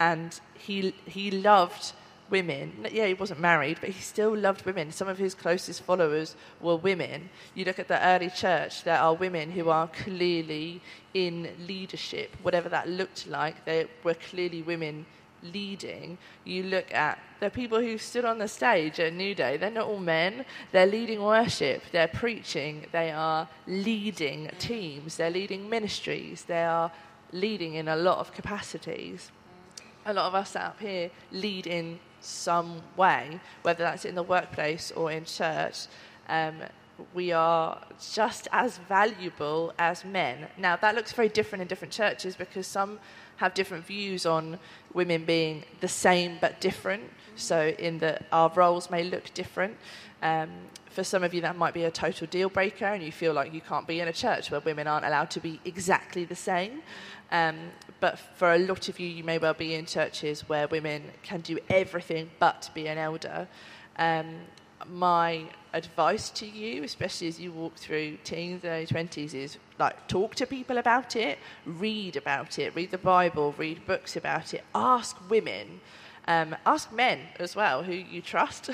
and he he loved women. Yeah, he wasn't married, but he still loved women. Some of his closest followers were women. You look at the early church, there are women who are clearly in leadership, whatever that looked like. They were clearly women leading. You look at the people who stood on the stage at New Day, they're not all men. They're leading worship, they're preaching, they are leading teams, they're leading ministries, they are leading in a lot of capacities. A lot of us out here lead in some way, whether that's in the workplace or in church. Um, we are just as valuable as men. Now, that looks very different in different churches because some have different views on women being the same but different, so in that our roles may look different. Um, for some of you, that might be a total deal breaker, and you feel like you can't be in a church where women aren't allowed to be exactly the same. Um, but for a lot of you, you may well be in churches where women can do everything but be an elder. Um, my advice to you, especially as you walk through teens and early twenties, is like talk to people about it, read about it, read the Bible, read books about it, ask women, um, ask men as well who you trust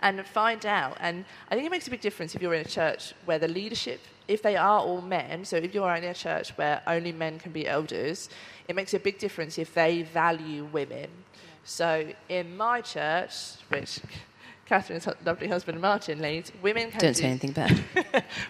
and find out. And I think it makes a big difference if you're in a church where the leadership, if they are all men, so if you're in a church where only men can be elders, it makes a big difference if they value women. Yeah. So in my church, which Catherine's lovely husband Martin leads, women can don't do, say anything bad.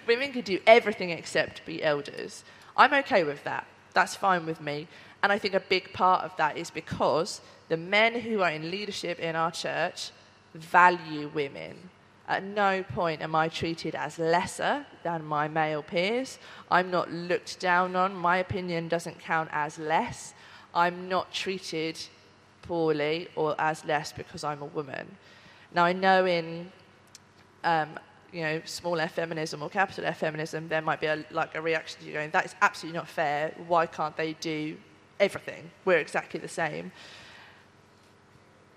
Women can do everything except be elders. I'm okay with that. That's fine with me. And I think a big part of that is because the men who are in leadership in our church value women. At no point am I treated as lesser than my male peers. I'm not looked down on. My opinion doesn't count as less. I'm not treated poorly or as less because I'm a woman. Now, I know in, um, you know, small f feminism or capital F feminism, there might be a, like a reaction to you going, that is absolutely not fair. Why can't they do everything? We're exactly the same.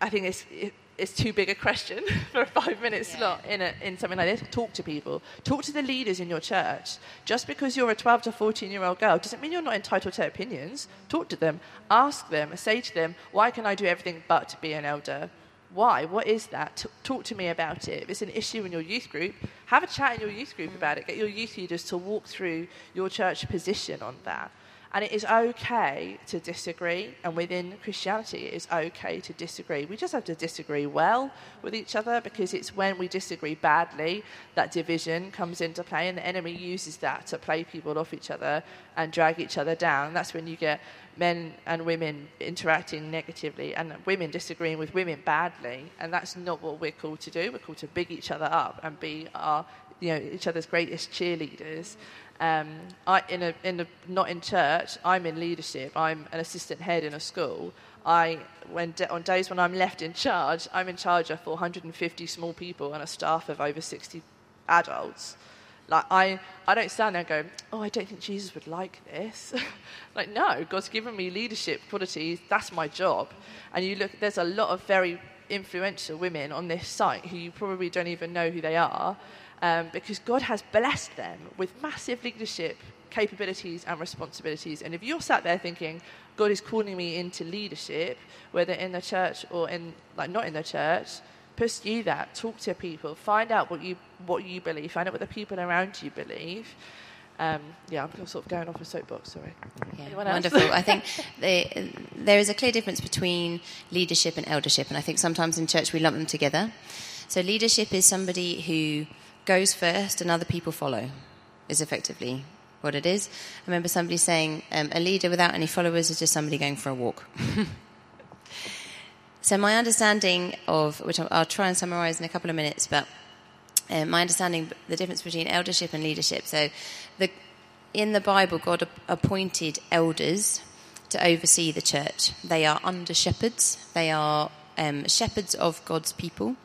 I think it's it, it's too big a question for a five-minute yeah. slot in a, in something like this. Talk to people. Talk to the leaders in your church. Just because you're a twelve to fourteen-year-old girl doesn't mean you're not entitled to opinions. Talk to them. Ask them. Say to them, why can I do everything but be an elder? Why? What is that? T- talk to me about it. If it's an issue in your youth group, have a chat in your youth group about it. Get your youth leaders to walk through your church position on that. And it is okay to disagree. And within Christianity, it is okay to disagree. We just have to disagree well with each other, because it's when we disagree badly that division comes into play, and the enemy uses that to play people off each other and drag each other down. That's when you get men and women interacting negatively and women disagreeing with women badly, and that's not what we're called to do. We're called to big each other up and be our, you know, each other's greatest cheerleaders. Um, I, in a, in a, not in church, I'm in leadership. I'm an assistant head in a school. I, when de- on days when I'm left in charge, I'm in charge of four hundred fifty small people and a staff of over sixty adults. Like I, I don't stand there and go, oh, I don't think Jesus would like this. Like, no, God's given me leadership qualities. That's my job. And you look, there's a lot of very influential women on this site who you probably don't even know who they are, um, because God has blessed them with massive leadership capabilities and responsibilities. And if you're sat there thinking, God is calling me into leadership, whether in the church or in, like, not in the church, pursue that. Talk to people. Find out what you what you believe. Find out what the people around you believe. Um, yeah, I'm sort of going off a soapbox. Sorry. Yeah, wonderful. I think they, there is a clear difference between leadership and eldership, and I think sometimes in church we lump them together. So leadership is somebody who goes first and other people follow. Is effectively what it is. I remember somebody saying um, a leader without any followers is just somebody going for a walk. So my understanding of, which I'll try and summarise in a couple of minutes, but um, my understanding, the difference between eldership and leadership. So the, in the Bible, God appointed elders to oversee the church. They are under shepherds. They are um, shepherds of God's people.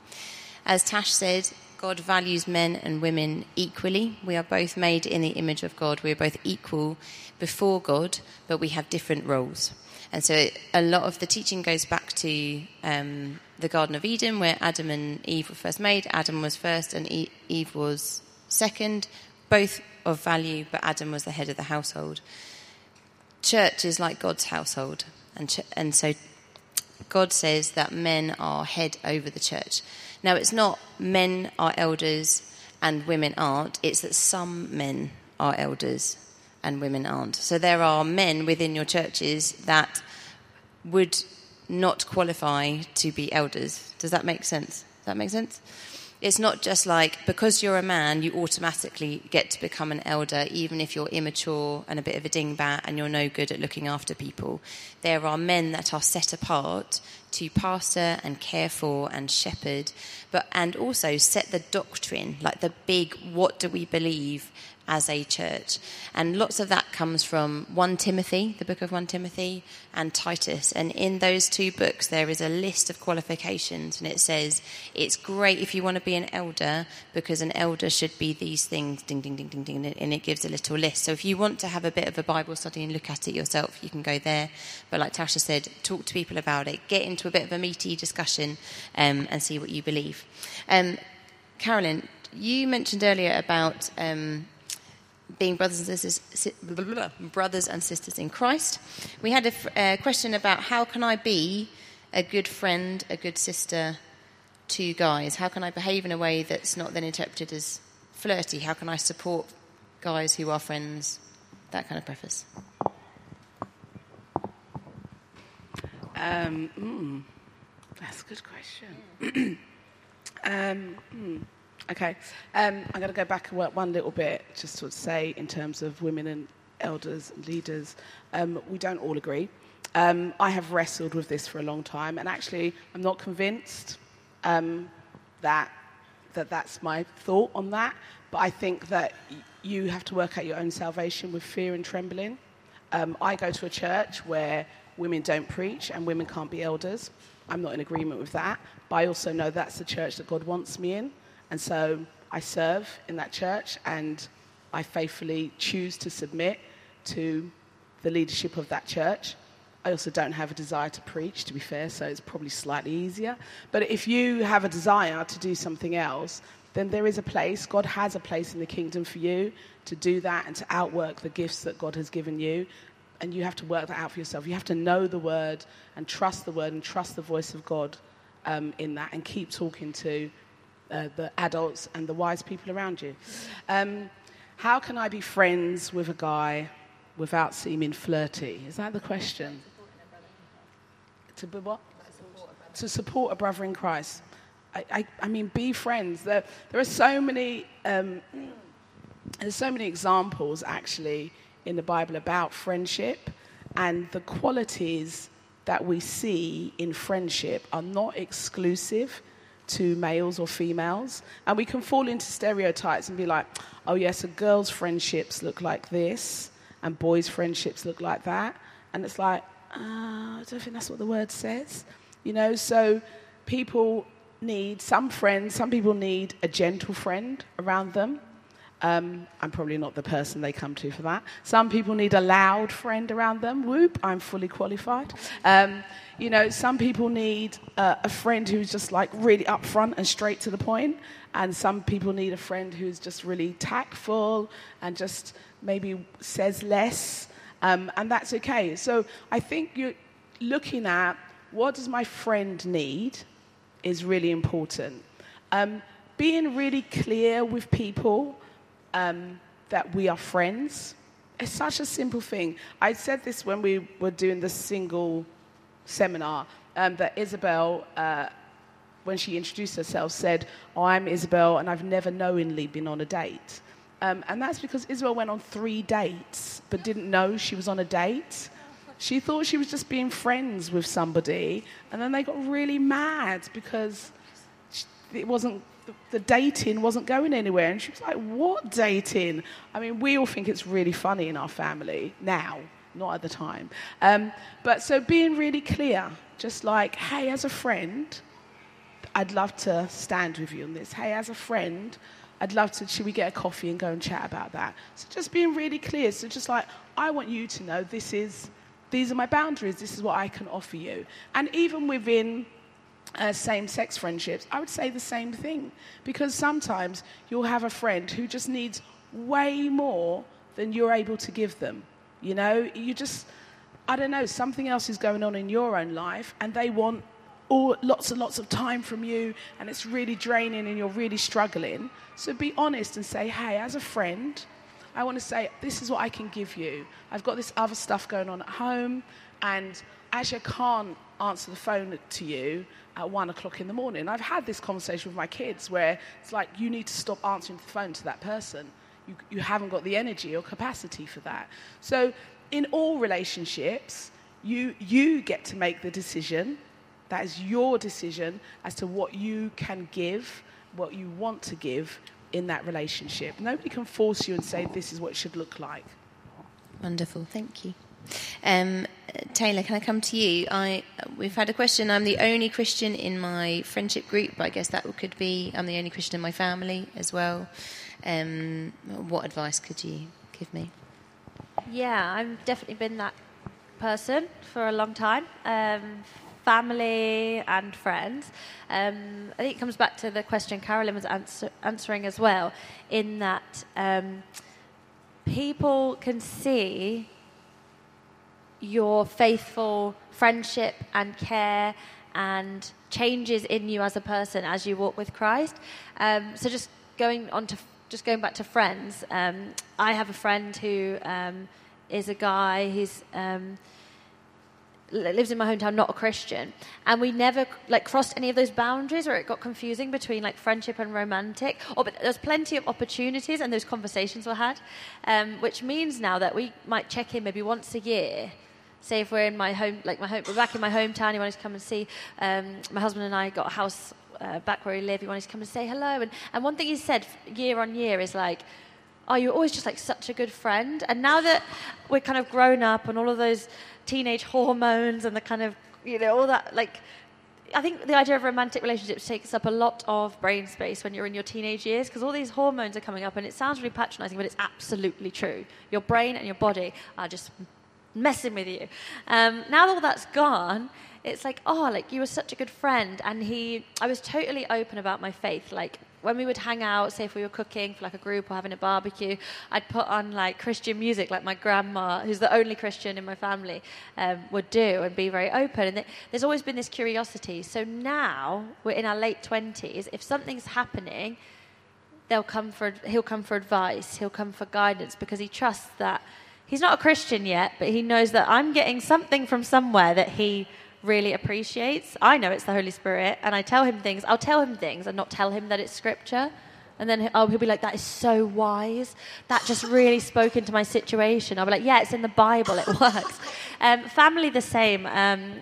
As Tash said, God values men and women equally. We are both made in the image of God. We are both equal before God, but we have different roles. And so a lot of the teaching goes back to um, the Garden of Eden, where Adam and Eve were first made. Adam was first and Eve was second, both of value, but Adam was the head of the household. Church is like God's household. And, ch- and so God says that men are head over the church. Now, it's not men are elders and women aren't. It's that some men are elders and women aren't. So there are men within your churches that would not qualify to be elders. Does that make sense? Does that make sense? It's not just like, because you're a man, you automatically get to become an elder, even if you're immature and a bit of a dingbat and you're no good at looking after people. There are men that are set apart to pastor and care for and shepherd, but and also set the doctrine, like the big, what do we believe as a church? And lots of that comes from First Timothy, the book of First Timothy, and Titus. And in those two books, there is a list of qualifications, and it says, it's great if you want to be an elder, because an elder should be these things, ding, ding, ding, ding, ding, and it gives a little list. So if you want to have a bit of a Bible study and look at it yourself, you can go there. But like Tasha said, talk to people about it, get into a bit of a meaty discussion, um, and see what you believe. Um, Carolyn, you mentioned earlier about... Um, being brothers and sisters, brothers and sisters in Christ. We had a uh, question about how can I be a good friend, a good sister to guys? How can I behave in a way that's not then interpreted as flirty? How can I support guys who are friends? That kind of preface. Um, mm, that's a good question. um, mm. Okay, um, I'm going to go back one little bit just to say in terms of women and elders and leaders, um, we don't all agree. Um, I have wrestled with this for a long time, and actually I'm not convinced um, that, that that's my thought on that, but I think that y- you have to work out your own salvation with fear and trembling. Um, I go to a church where women don't preach and women can't be elders. I'm not in agreement with that, but I also know that's the church that God wants me in. And so I serve in that church, and I faithfully choose to submit to the leadership of that church. I also don't have a desire to preach, to be fair, so it's probably slightly easier. But if you have a desire to do something else, then there is a place. God has a place in the kingdom for you to do that and to outwork the gifts that God has given you. And you have to work that out for yourself. You have to know the word and trust the word and trust the voice of God um, in that, and keep talking to Uh, the adults and the wise people around you. Um, how can I be friends with a guy without seeming flirty? Is that the question? To be what? To support a brother in Christ. I, I, I mean, be friends. There, there are so many. Um, there's so many examples actually in the Bible about friendship, and the qualities that we see in friendship are not exclusive to males or females, and we can fall into stereotypes and be like, oh yes, so girls' friendships look like this and boys' friendships look like that, and it's like, uh, I don't think that's what the word says, you know. So people need some friends, some people need a gentle friend around them. Um, I'm probably not the person they come to for that. Some people need a loud friend around them. Whoop, I'm fully qualified. Um, you know, some people need uh, a friend who's just like really upfront and straight to the point. And some people need a friend who's just really tactful and just maybe says less. Um, and that's okay. So I think you're looking at what does my friend need is really important. Um, being really clear with people Um, that we are friends. It's such a simple thing. I said this when we were doing the single seminar, um, that Isabel, uh, when she introduced herself, said, oh, I'm Isabel, and I've never knowingly been on a date. Um, and that's because Isabel went on three dates, but didn't know she was on a date. She thought she was just being friends with somebody, and then they got really mad because it wasn't the, the dating wasn't going anywhere. And she was like, what dating? I mean, we all think it's really funny in our family now, not at the time. Um, but so being really clear, just like, hey, as a friend, I'd love to stand with you on this. Hey, as a friend, I'd love to, should we get a coffee and go and chat about that? So just being really clear. So just like, I want you to know this is, these are my boundaries. This is what I can offer you. And even within uh, same-sex friendships, I would say the same thing. Because sometimes you'll have a friend who just needs way more than you're able to give them. You know, you just, I don't know, something else is going on in your own life and they want all, lots and lots of time from you and it's really draining and you're really struggling. So be honest and say, hey, as a friend, I want to say, this is what I can give you. I've got this other stuff going on at home and Asha can't answer the phone to you at one o'clock in the morning. I've had this conversation with my kids where it's like, you need to stop answering the phone to that person. You, you haven't got the energy or capacity for that. So in all relationships, you, you get to make the decision. That is your decision as to what you can give, what you want to give in that relationship. Nobody can force you and say this is what it should look like. Wonderful, thank you. Um, Taylor, can I come to you? I we've had a question. I'm the only Christian in my friendship group, but I guess that could be I'm the only Christian in my family as well. Um, what advice could you give me? Yeah, I've definitely been that person for a long time, um, family and friends. Um, I think it comes back to the question Carolyn was answer, answering as well, in that um, people can see your faithful friendship and care and changes in you as a person as you walk with Christ. Um, so just going on to just going back to friends, um, I have a friend who um, is a guy who's um, lives in my hometown, not a Christian, and we never like crossed any of those boundaries where it got confusing between like friendship and romantic. Oh, but there's plenty of opportunities and those conversations were had, um, which means now that we might check in maybe once a year. Say if we're in my home, like my home, we're back in my hometown. He wanted to come and see. Um, my husband and I got a house uh, back where we live. He wanted to come and say hello. And and one thing he said year on year is like, "Oh, you're always just like such a good friend." And now that we're kind of grown up and all of those teenage hormones and the kind of, you know, all that, like, I think the idea of romantic relationships takes up a lot of brain space when you're in your teenage years because all these hormones are coming up, and it sounds really patronizing, but it's absolutely true. Your brain and your body are just messing with you. Um, now that all that's gone, it's like, oh, like, you were such a good friend. And he, I was totally open about my faith. Like, when we would hang out, say if we were cooking for like a group or having a barbecue, I'd put on like Christian music like my grandma, who's the only Christian in my family, um, would do and be very open. And th- there's always been this curiosity. So now we're in our late twenties. If something's happening, they'll come for, he'll come for advice. He'll come for guidance because he trusts that he's not a Christian yet, but he knows that I'm getting something from somewhere that he really appreciates. I know it's the Holy Spirit, and I tell him things. I'll tell him things and not tell him that it's scripture. And then oh, he'll be like, that is so wise. That just really spoke into my situation. I'll be like, yeah, it's in the Bible. It works. um, family, the same. Um,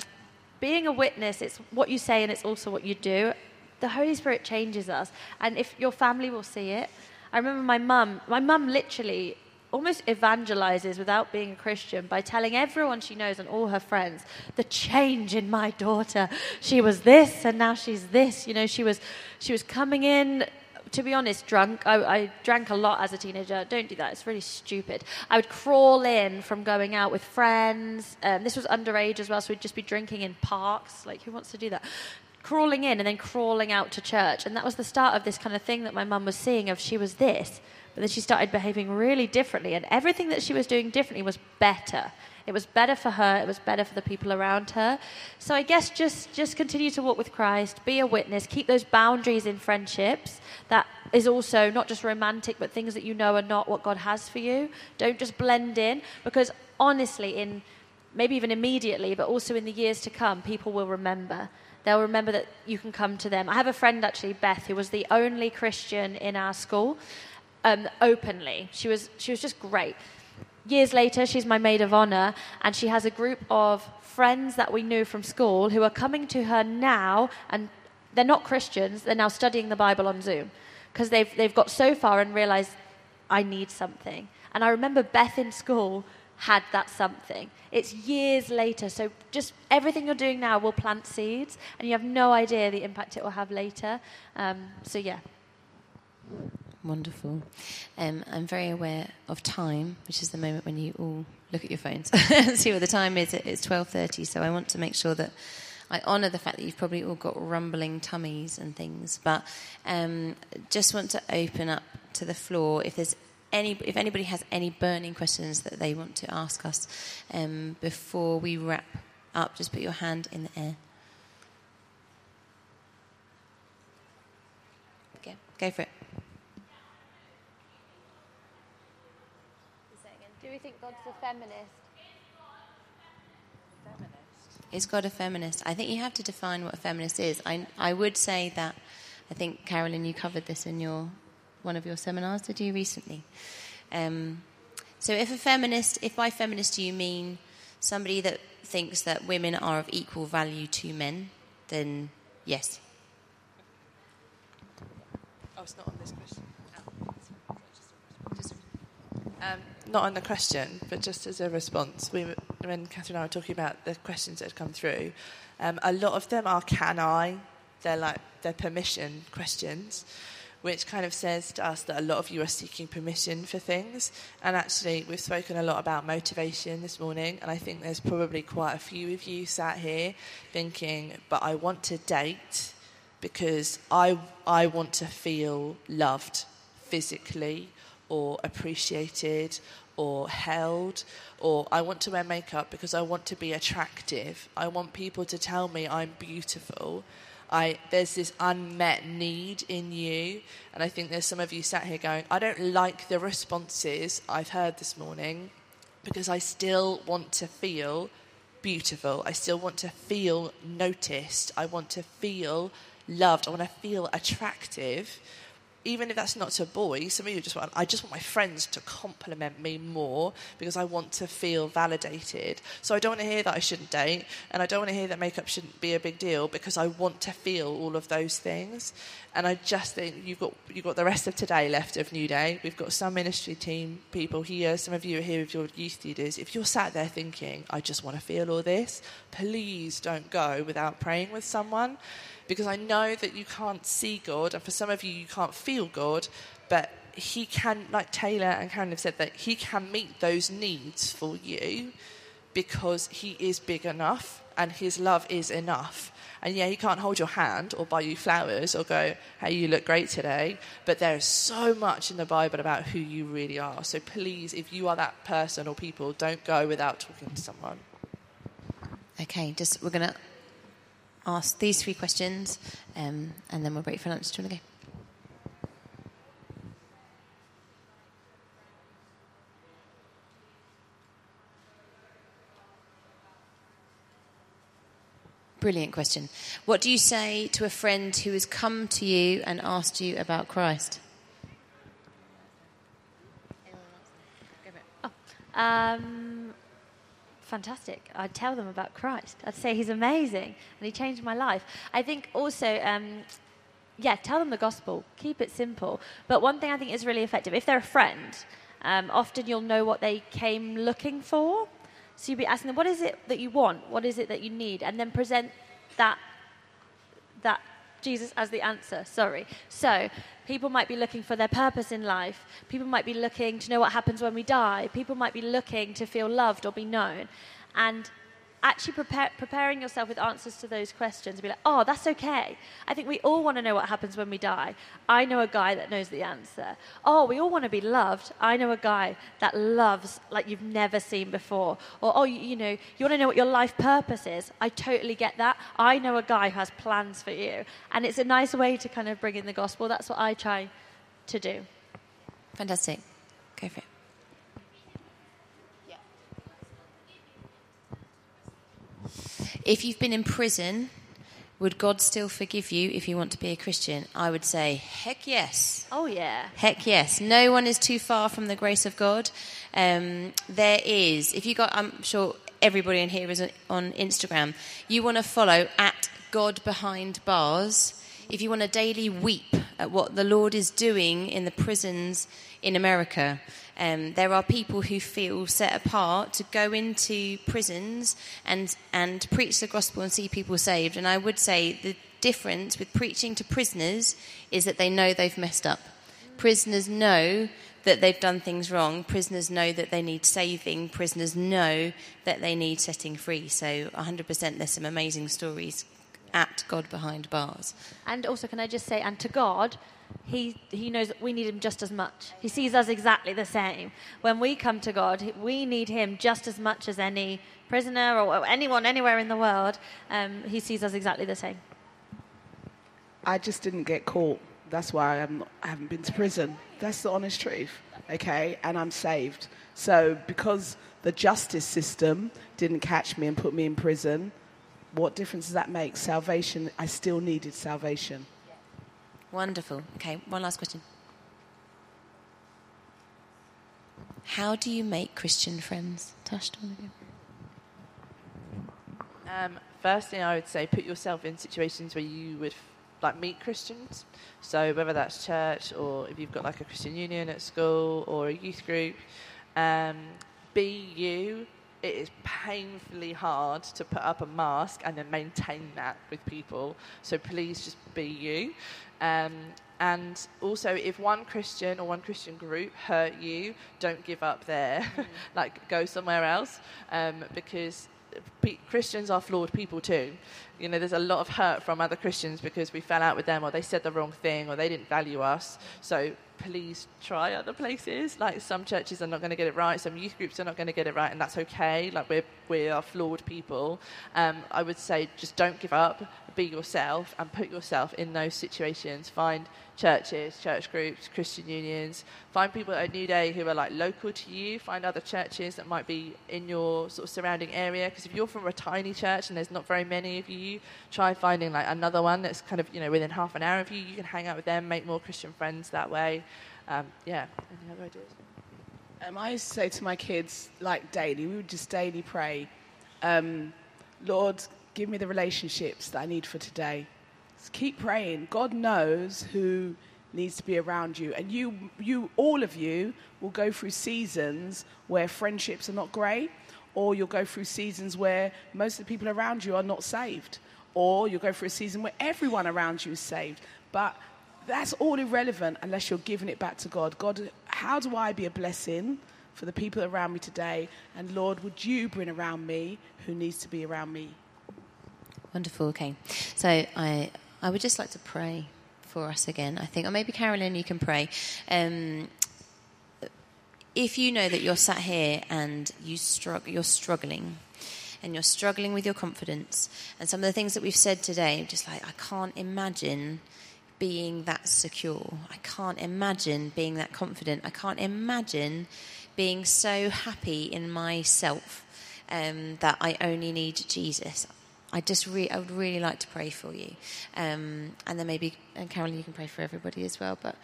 being a witness, it's what you say and it's also what you do. The Holy Spirit changes us. And if your family will see it. I remember my mum. My mum literally almost evangelizes without being a Christian by telling everyone she knows and all her friends the change in my daughter. She was this and now she's this. You know, she was she was coming in, to be honest, drunk. I, I drank a lot as a teenager. Don't do that. It's really stupid. I would crawl in from going out with friends. Um, this was underage as well, so we'd just be drinking in parks. Like, who wants to do that? Crawling in and then crawling out to church. And that was the start of this kind of thing that my mum was seeing of she was this. But then she started behaving really differently, and everything that she was doing differently was better. It was better for her. It was better for the people around her. So I guess just, just continue to walk with Christ, be a witness, keep those boundaries in friendships. That is also not just romantic, but things that you know are not what God has for you. Don't just blend in, because honestly, in maybe even immediately, but also in the years to come, people will remember. They'll remember that you can come to them. I have a friend, actually, Beth, who was the only Christian in our school. Um, openly. She was she was just great. Years later, she's my maid of honor, and she has a group of friends that we knew from school who are coming to her now and they're not Christians, they're now studying the Bible on Zoom because they've, they've got so far and realized, I need something. And I remember Beth in school had that something. It's years later. So just everything you're doing now will plant seeds, and you have no idea the impact it will have later. Um, so, yeah. Wonderful. Um, I'm very aware of time, which is the moment when you all look at your phones and see what the time is. It's twelve thirty, so I want to make sure that I honour the fact that you've probably all got rumbling tummies and things, but um, just want to open up to the floor if there's Any, if anybody has any burning questions that they want to ask us um, before we wrap up, just put your hand in the air. Okay, go for it. Do we think God's a feminist? Is God a feminist? I think you have to define what a feminist is. I, I would say that, I think, Carolyn, you covered this in your... one of your seminars, did you, recently? Um, so if a feminist, if by feminist you mean somebody that thinks that women are of equal value to men, then yes. Oh, it's not on this question. Oh, just, um, not on the question, but just as a response. We, when Catherine and I were talking about the questions that had come through, um, a lot of them are can I, they're like, they're permission questions, which kind of says to us that a lot of you are seeking permission for things. And actually, we've spoken a lot about motivation this morning, and I think there's probably quite a few of you sat here thinking, but I want to date because I, I want to feel loved physically or appreciated or held, or I want to wear makeup because I want to be attractive. I want people to tell me I'm beautiful. I, there's this unmet need in you, and I think there's some of you sat here going, I don't like the responses I've heard this morning because I still want to feel beautiful. I still want to feel noticed. I want to feel loved. I want to feel attractive. Even if that's not to boys, some of you just want, I just want my friends to compliment me more because I want to feel validated. So I don't want to hear that I shouldn't date, and I don't want to hear that makeup shouldn't be a big deal because I want to feel all of those things. And I just think you've got you've got the rest of today left of New Day. We've got some ministry team people here. Some of you are here with your youth leaders. If you're sat there thinking, I just want to feel all this, please don't go without praying with someone. Because I know that you can't see God, and for some of you, you can't feel God, but he can, like Taylor and Karen have said, that he can meet those needs for you because he is big enough and his love is enough. And yeah, he can't hold your hand or buy you flowers or go, hey, you look great today, but there is so much in the Bible about who you really are. So please, if you are that person or people, don't go without talking to someone. Okay, just we're going to... ask these three questions, um, and then we'll break for lunch. Do you want to go? Brilliant question. What do you say to a friend who has come to you and asked you about Christ? Oh, um... fantastic. I'd tell them about Christ. I'd say he's amazing and he changed my life. I think also, um, yeah, tell them the gospel. Keep it simple. But one thing I think is really effective, if they're a friend, um, often you'll know what they came looking for. So you'd be asking them, what is it that you want? What is it that you need? And then present that that Jesus as the answer. Sorry. So people might be looking for their purpose in life. People might be looking to know what happens when we die. People might be looking to feel loved or be known. And actually prepare, preparing yourself with answers to those questions. Be like, oh, that's okay. I think we all want to know what happens when we die. I know a guy that knows the answer. Oh, we all want to be loved. I know a guy that loves like you've never seen before. Or, oh, you, you know, you want to know what your life purpose is. I totally get that. I know a guy who has plans for you. And it's a nice way to kind of bring in the gospel. That's what I try to do. Fantastic. Go for it. If you've been in prison, would God still forgive you if you want to be a Christian? I would say, heck yes. Oh, yeah. Heck yes. No one is too far from the grace of God. Um, there is, if you got, I'm sure everybody in here is on Instagram, you want to follow at God Behind Bars. if you want to daily weep at what the Lord is doing in the prisons in America. Um, there are people who feel set apart to go into prisons and, and preach the gospel and see people saved. And I would say the difference with preaching to prisoners is that they know they've messed up. Prisoners know that they've done things wrong. Prisoners know that they need saving. Prisoners know that they need setting free. So one hundred percent there's some amazing stories at God Behind Bars. And also, can I just say, and to God, He he knows that we need him just as much. He sees us exactly the same. When we come to God, we need him just as much as any prisoner or anyone anywhere in the world. Um, he sees us exactly the same. I just didn't get caught. That's why I'm, I haven't been to prison. That's the honest truth, okay? And I'm saved. So because the justice system didn't catch me and put me in prison, what difference does that make? Salvation, I still needed salvation. Wonderful. Okay, one last question. How do you make Christian friends? Tash, do you want to go? Um, first thing I would say, put yourself in situations where you would like meet Christians. So whether that's church or if you've got like a Christian union at school or a youth group, um, be you. It is painfully hard to put up a mask and then maintain that with people. So please just be you. Um, and also, if one Christian or one Christian group hurt you, don't give up there. Mm. Like, go somewhere else. Um, because pe- Christians are flawed people too. You know, there's a lot of hurt from other Christians because we fell out with them or they said the wrong thing or they didn't value us. So please try other places. Like, some churches are not going to get it right, some youth groups are not going to get it right, and that's okay. Like, we're we are flawed people. Um, I would say just don't give up, be yourself, and put yourself in those situations. Find churches, church groups, Christian unions. Find people at New Day who are like local to you. Find other churches that might be in your sort of surrounding area. Because if you're from a tiny church and there's not very many of you, try finding like another one that's kind of, you know, within half an hour of you. You can hang out with them, make more Christian friends that way. Um, yeah. Any other ideas? Um, I used to say to my kids, like daily, we would just daily pray, um, Lord, give me the relationships that I need for today. Just keep praying. God knows who needs to be around you. And you, you, all of you will go through seasons where friendships are not great, or you'll go through seasons where most of the people around you are not saved, or you'll go through a season where everyone around you is saved. But that's all irrelevant unless you're giving it back to God. God, how do I be a blessing for the people around me today? And Lord, would you bring around me who needs to be around me? Wonderful. Okay. So I I would just like to pray for us again, I think. Or maybe, Carolyn, you can pray. Um, if you know that you're sat here and you strugg- you're struggling, and you're struggling with your confidence, and some of the things that we've said today, just like, I can't imagine being that secure. I can't imagine being that confident. I can't imagine being so happy in myself um, that I only need Jesus. I just re- I would really like to pray for you. Um, and then maybe, and Carolyn, you can pray for everybody as well, but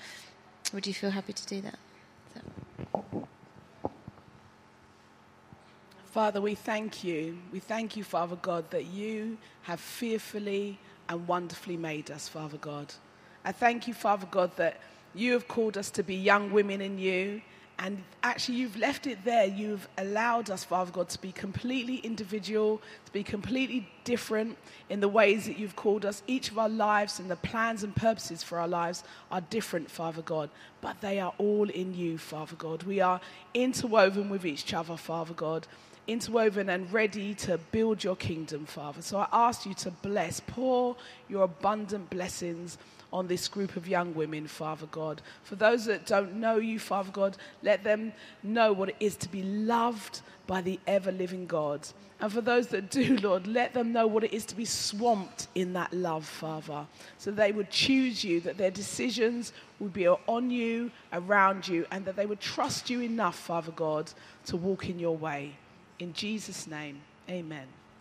would you feel happy to do that? So. Father, we thank you. We thank you, Father God, that you have fearfully and wonderfully made us, Father God. I thank you, Father God, that you have called us to be young women in you. And actually, you've left it there. You've allowed us, Father God, to be completely individual, to be completely different in the ways that you've called us. Each of our lives and the plans and purposes for our lives are different, Father God. But they are all in you, Father God. We are interwoven with each other, Father God. Interwoven and ready to build your kingdom, Father. So I ask you to bless, pour your abundant blessings on this group of young women, Father God. For those that don't know you, Father God, let them know what it is to be loved by the ever-living God. And for those that do, Lord, let them know what it is to be swamped in that love, Father, so they would choose you, that their decisions would be on you, around you, and that they would trust you enough, Father God, to walk in your way. In Jesus' name, amen.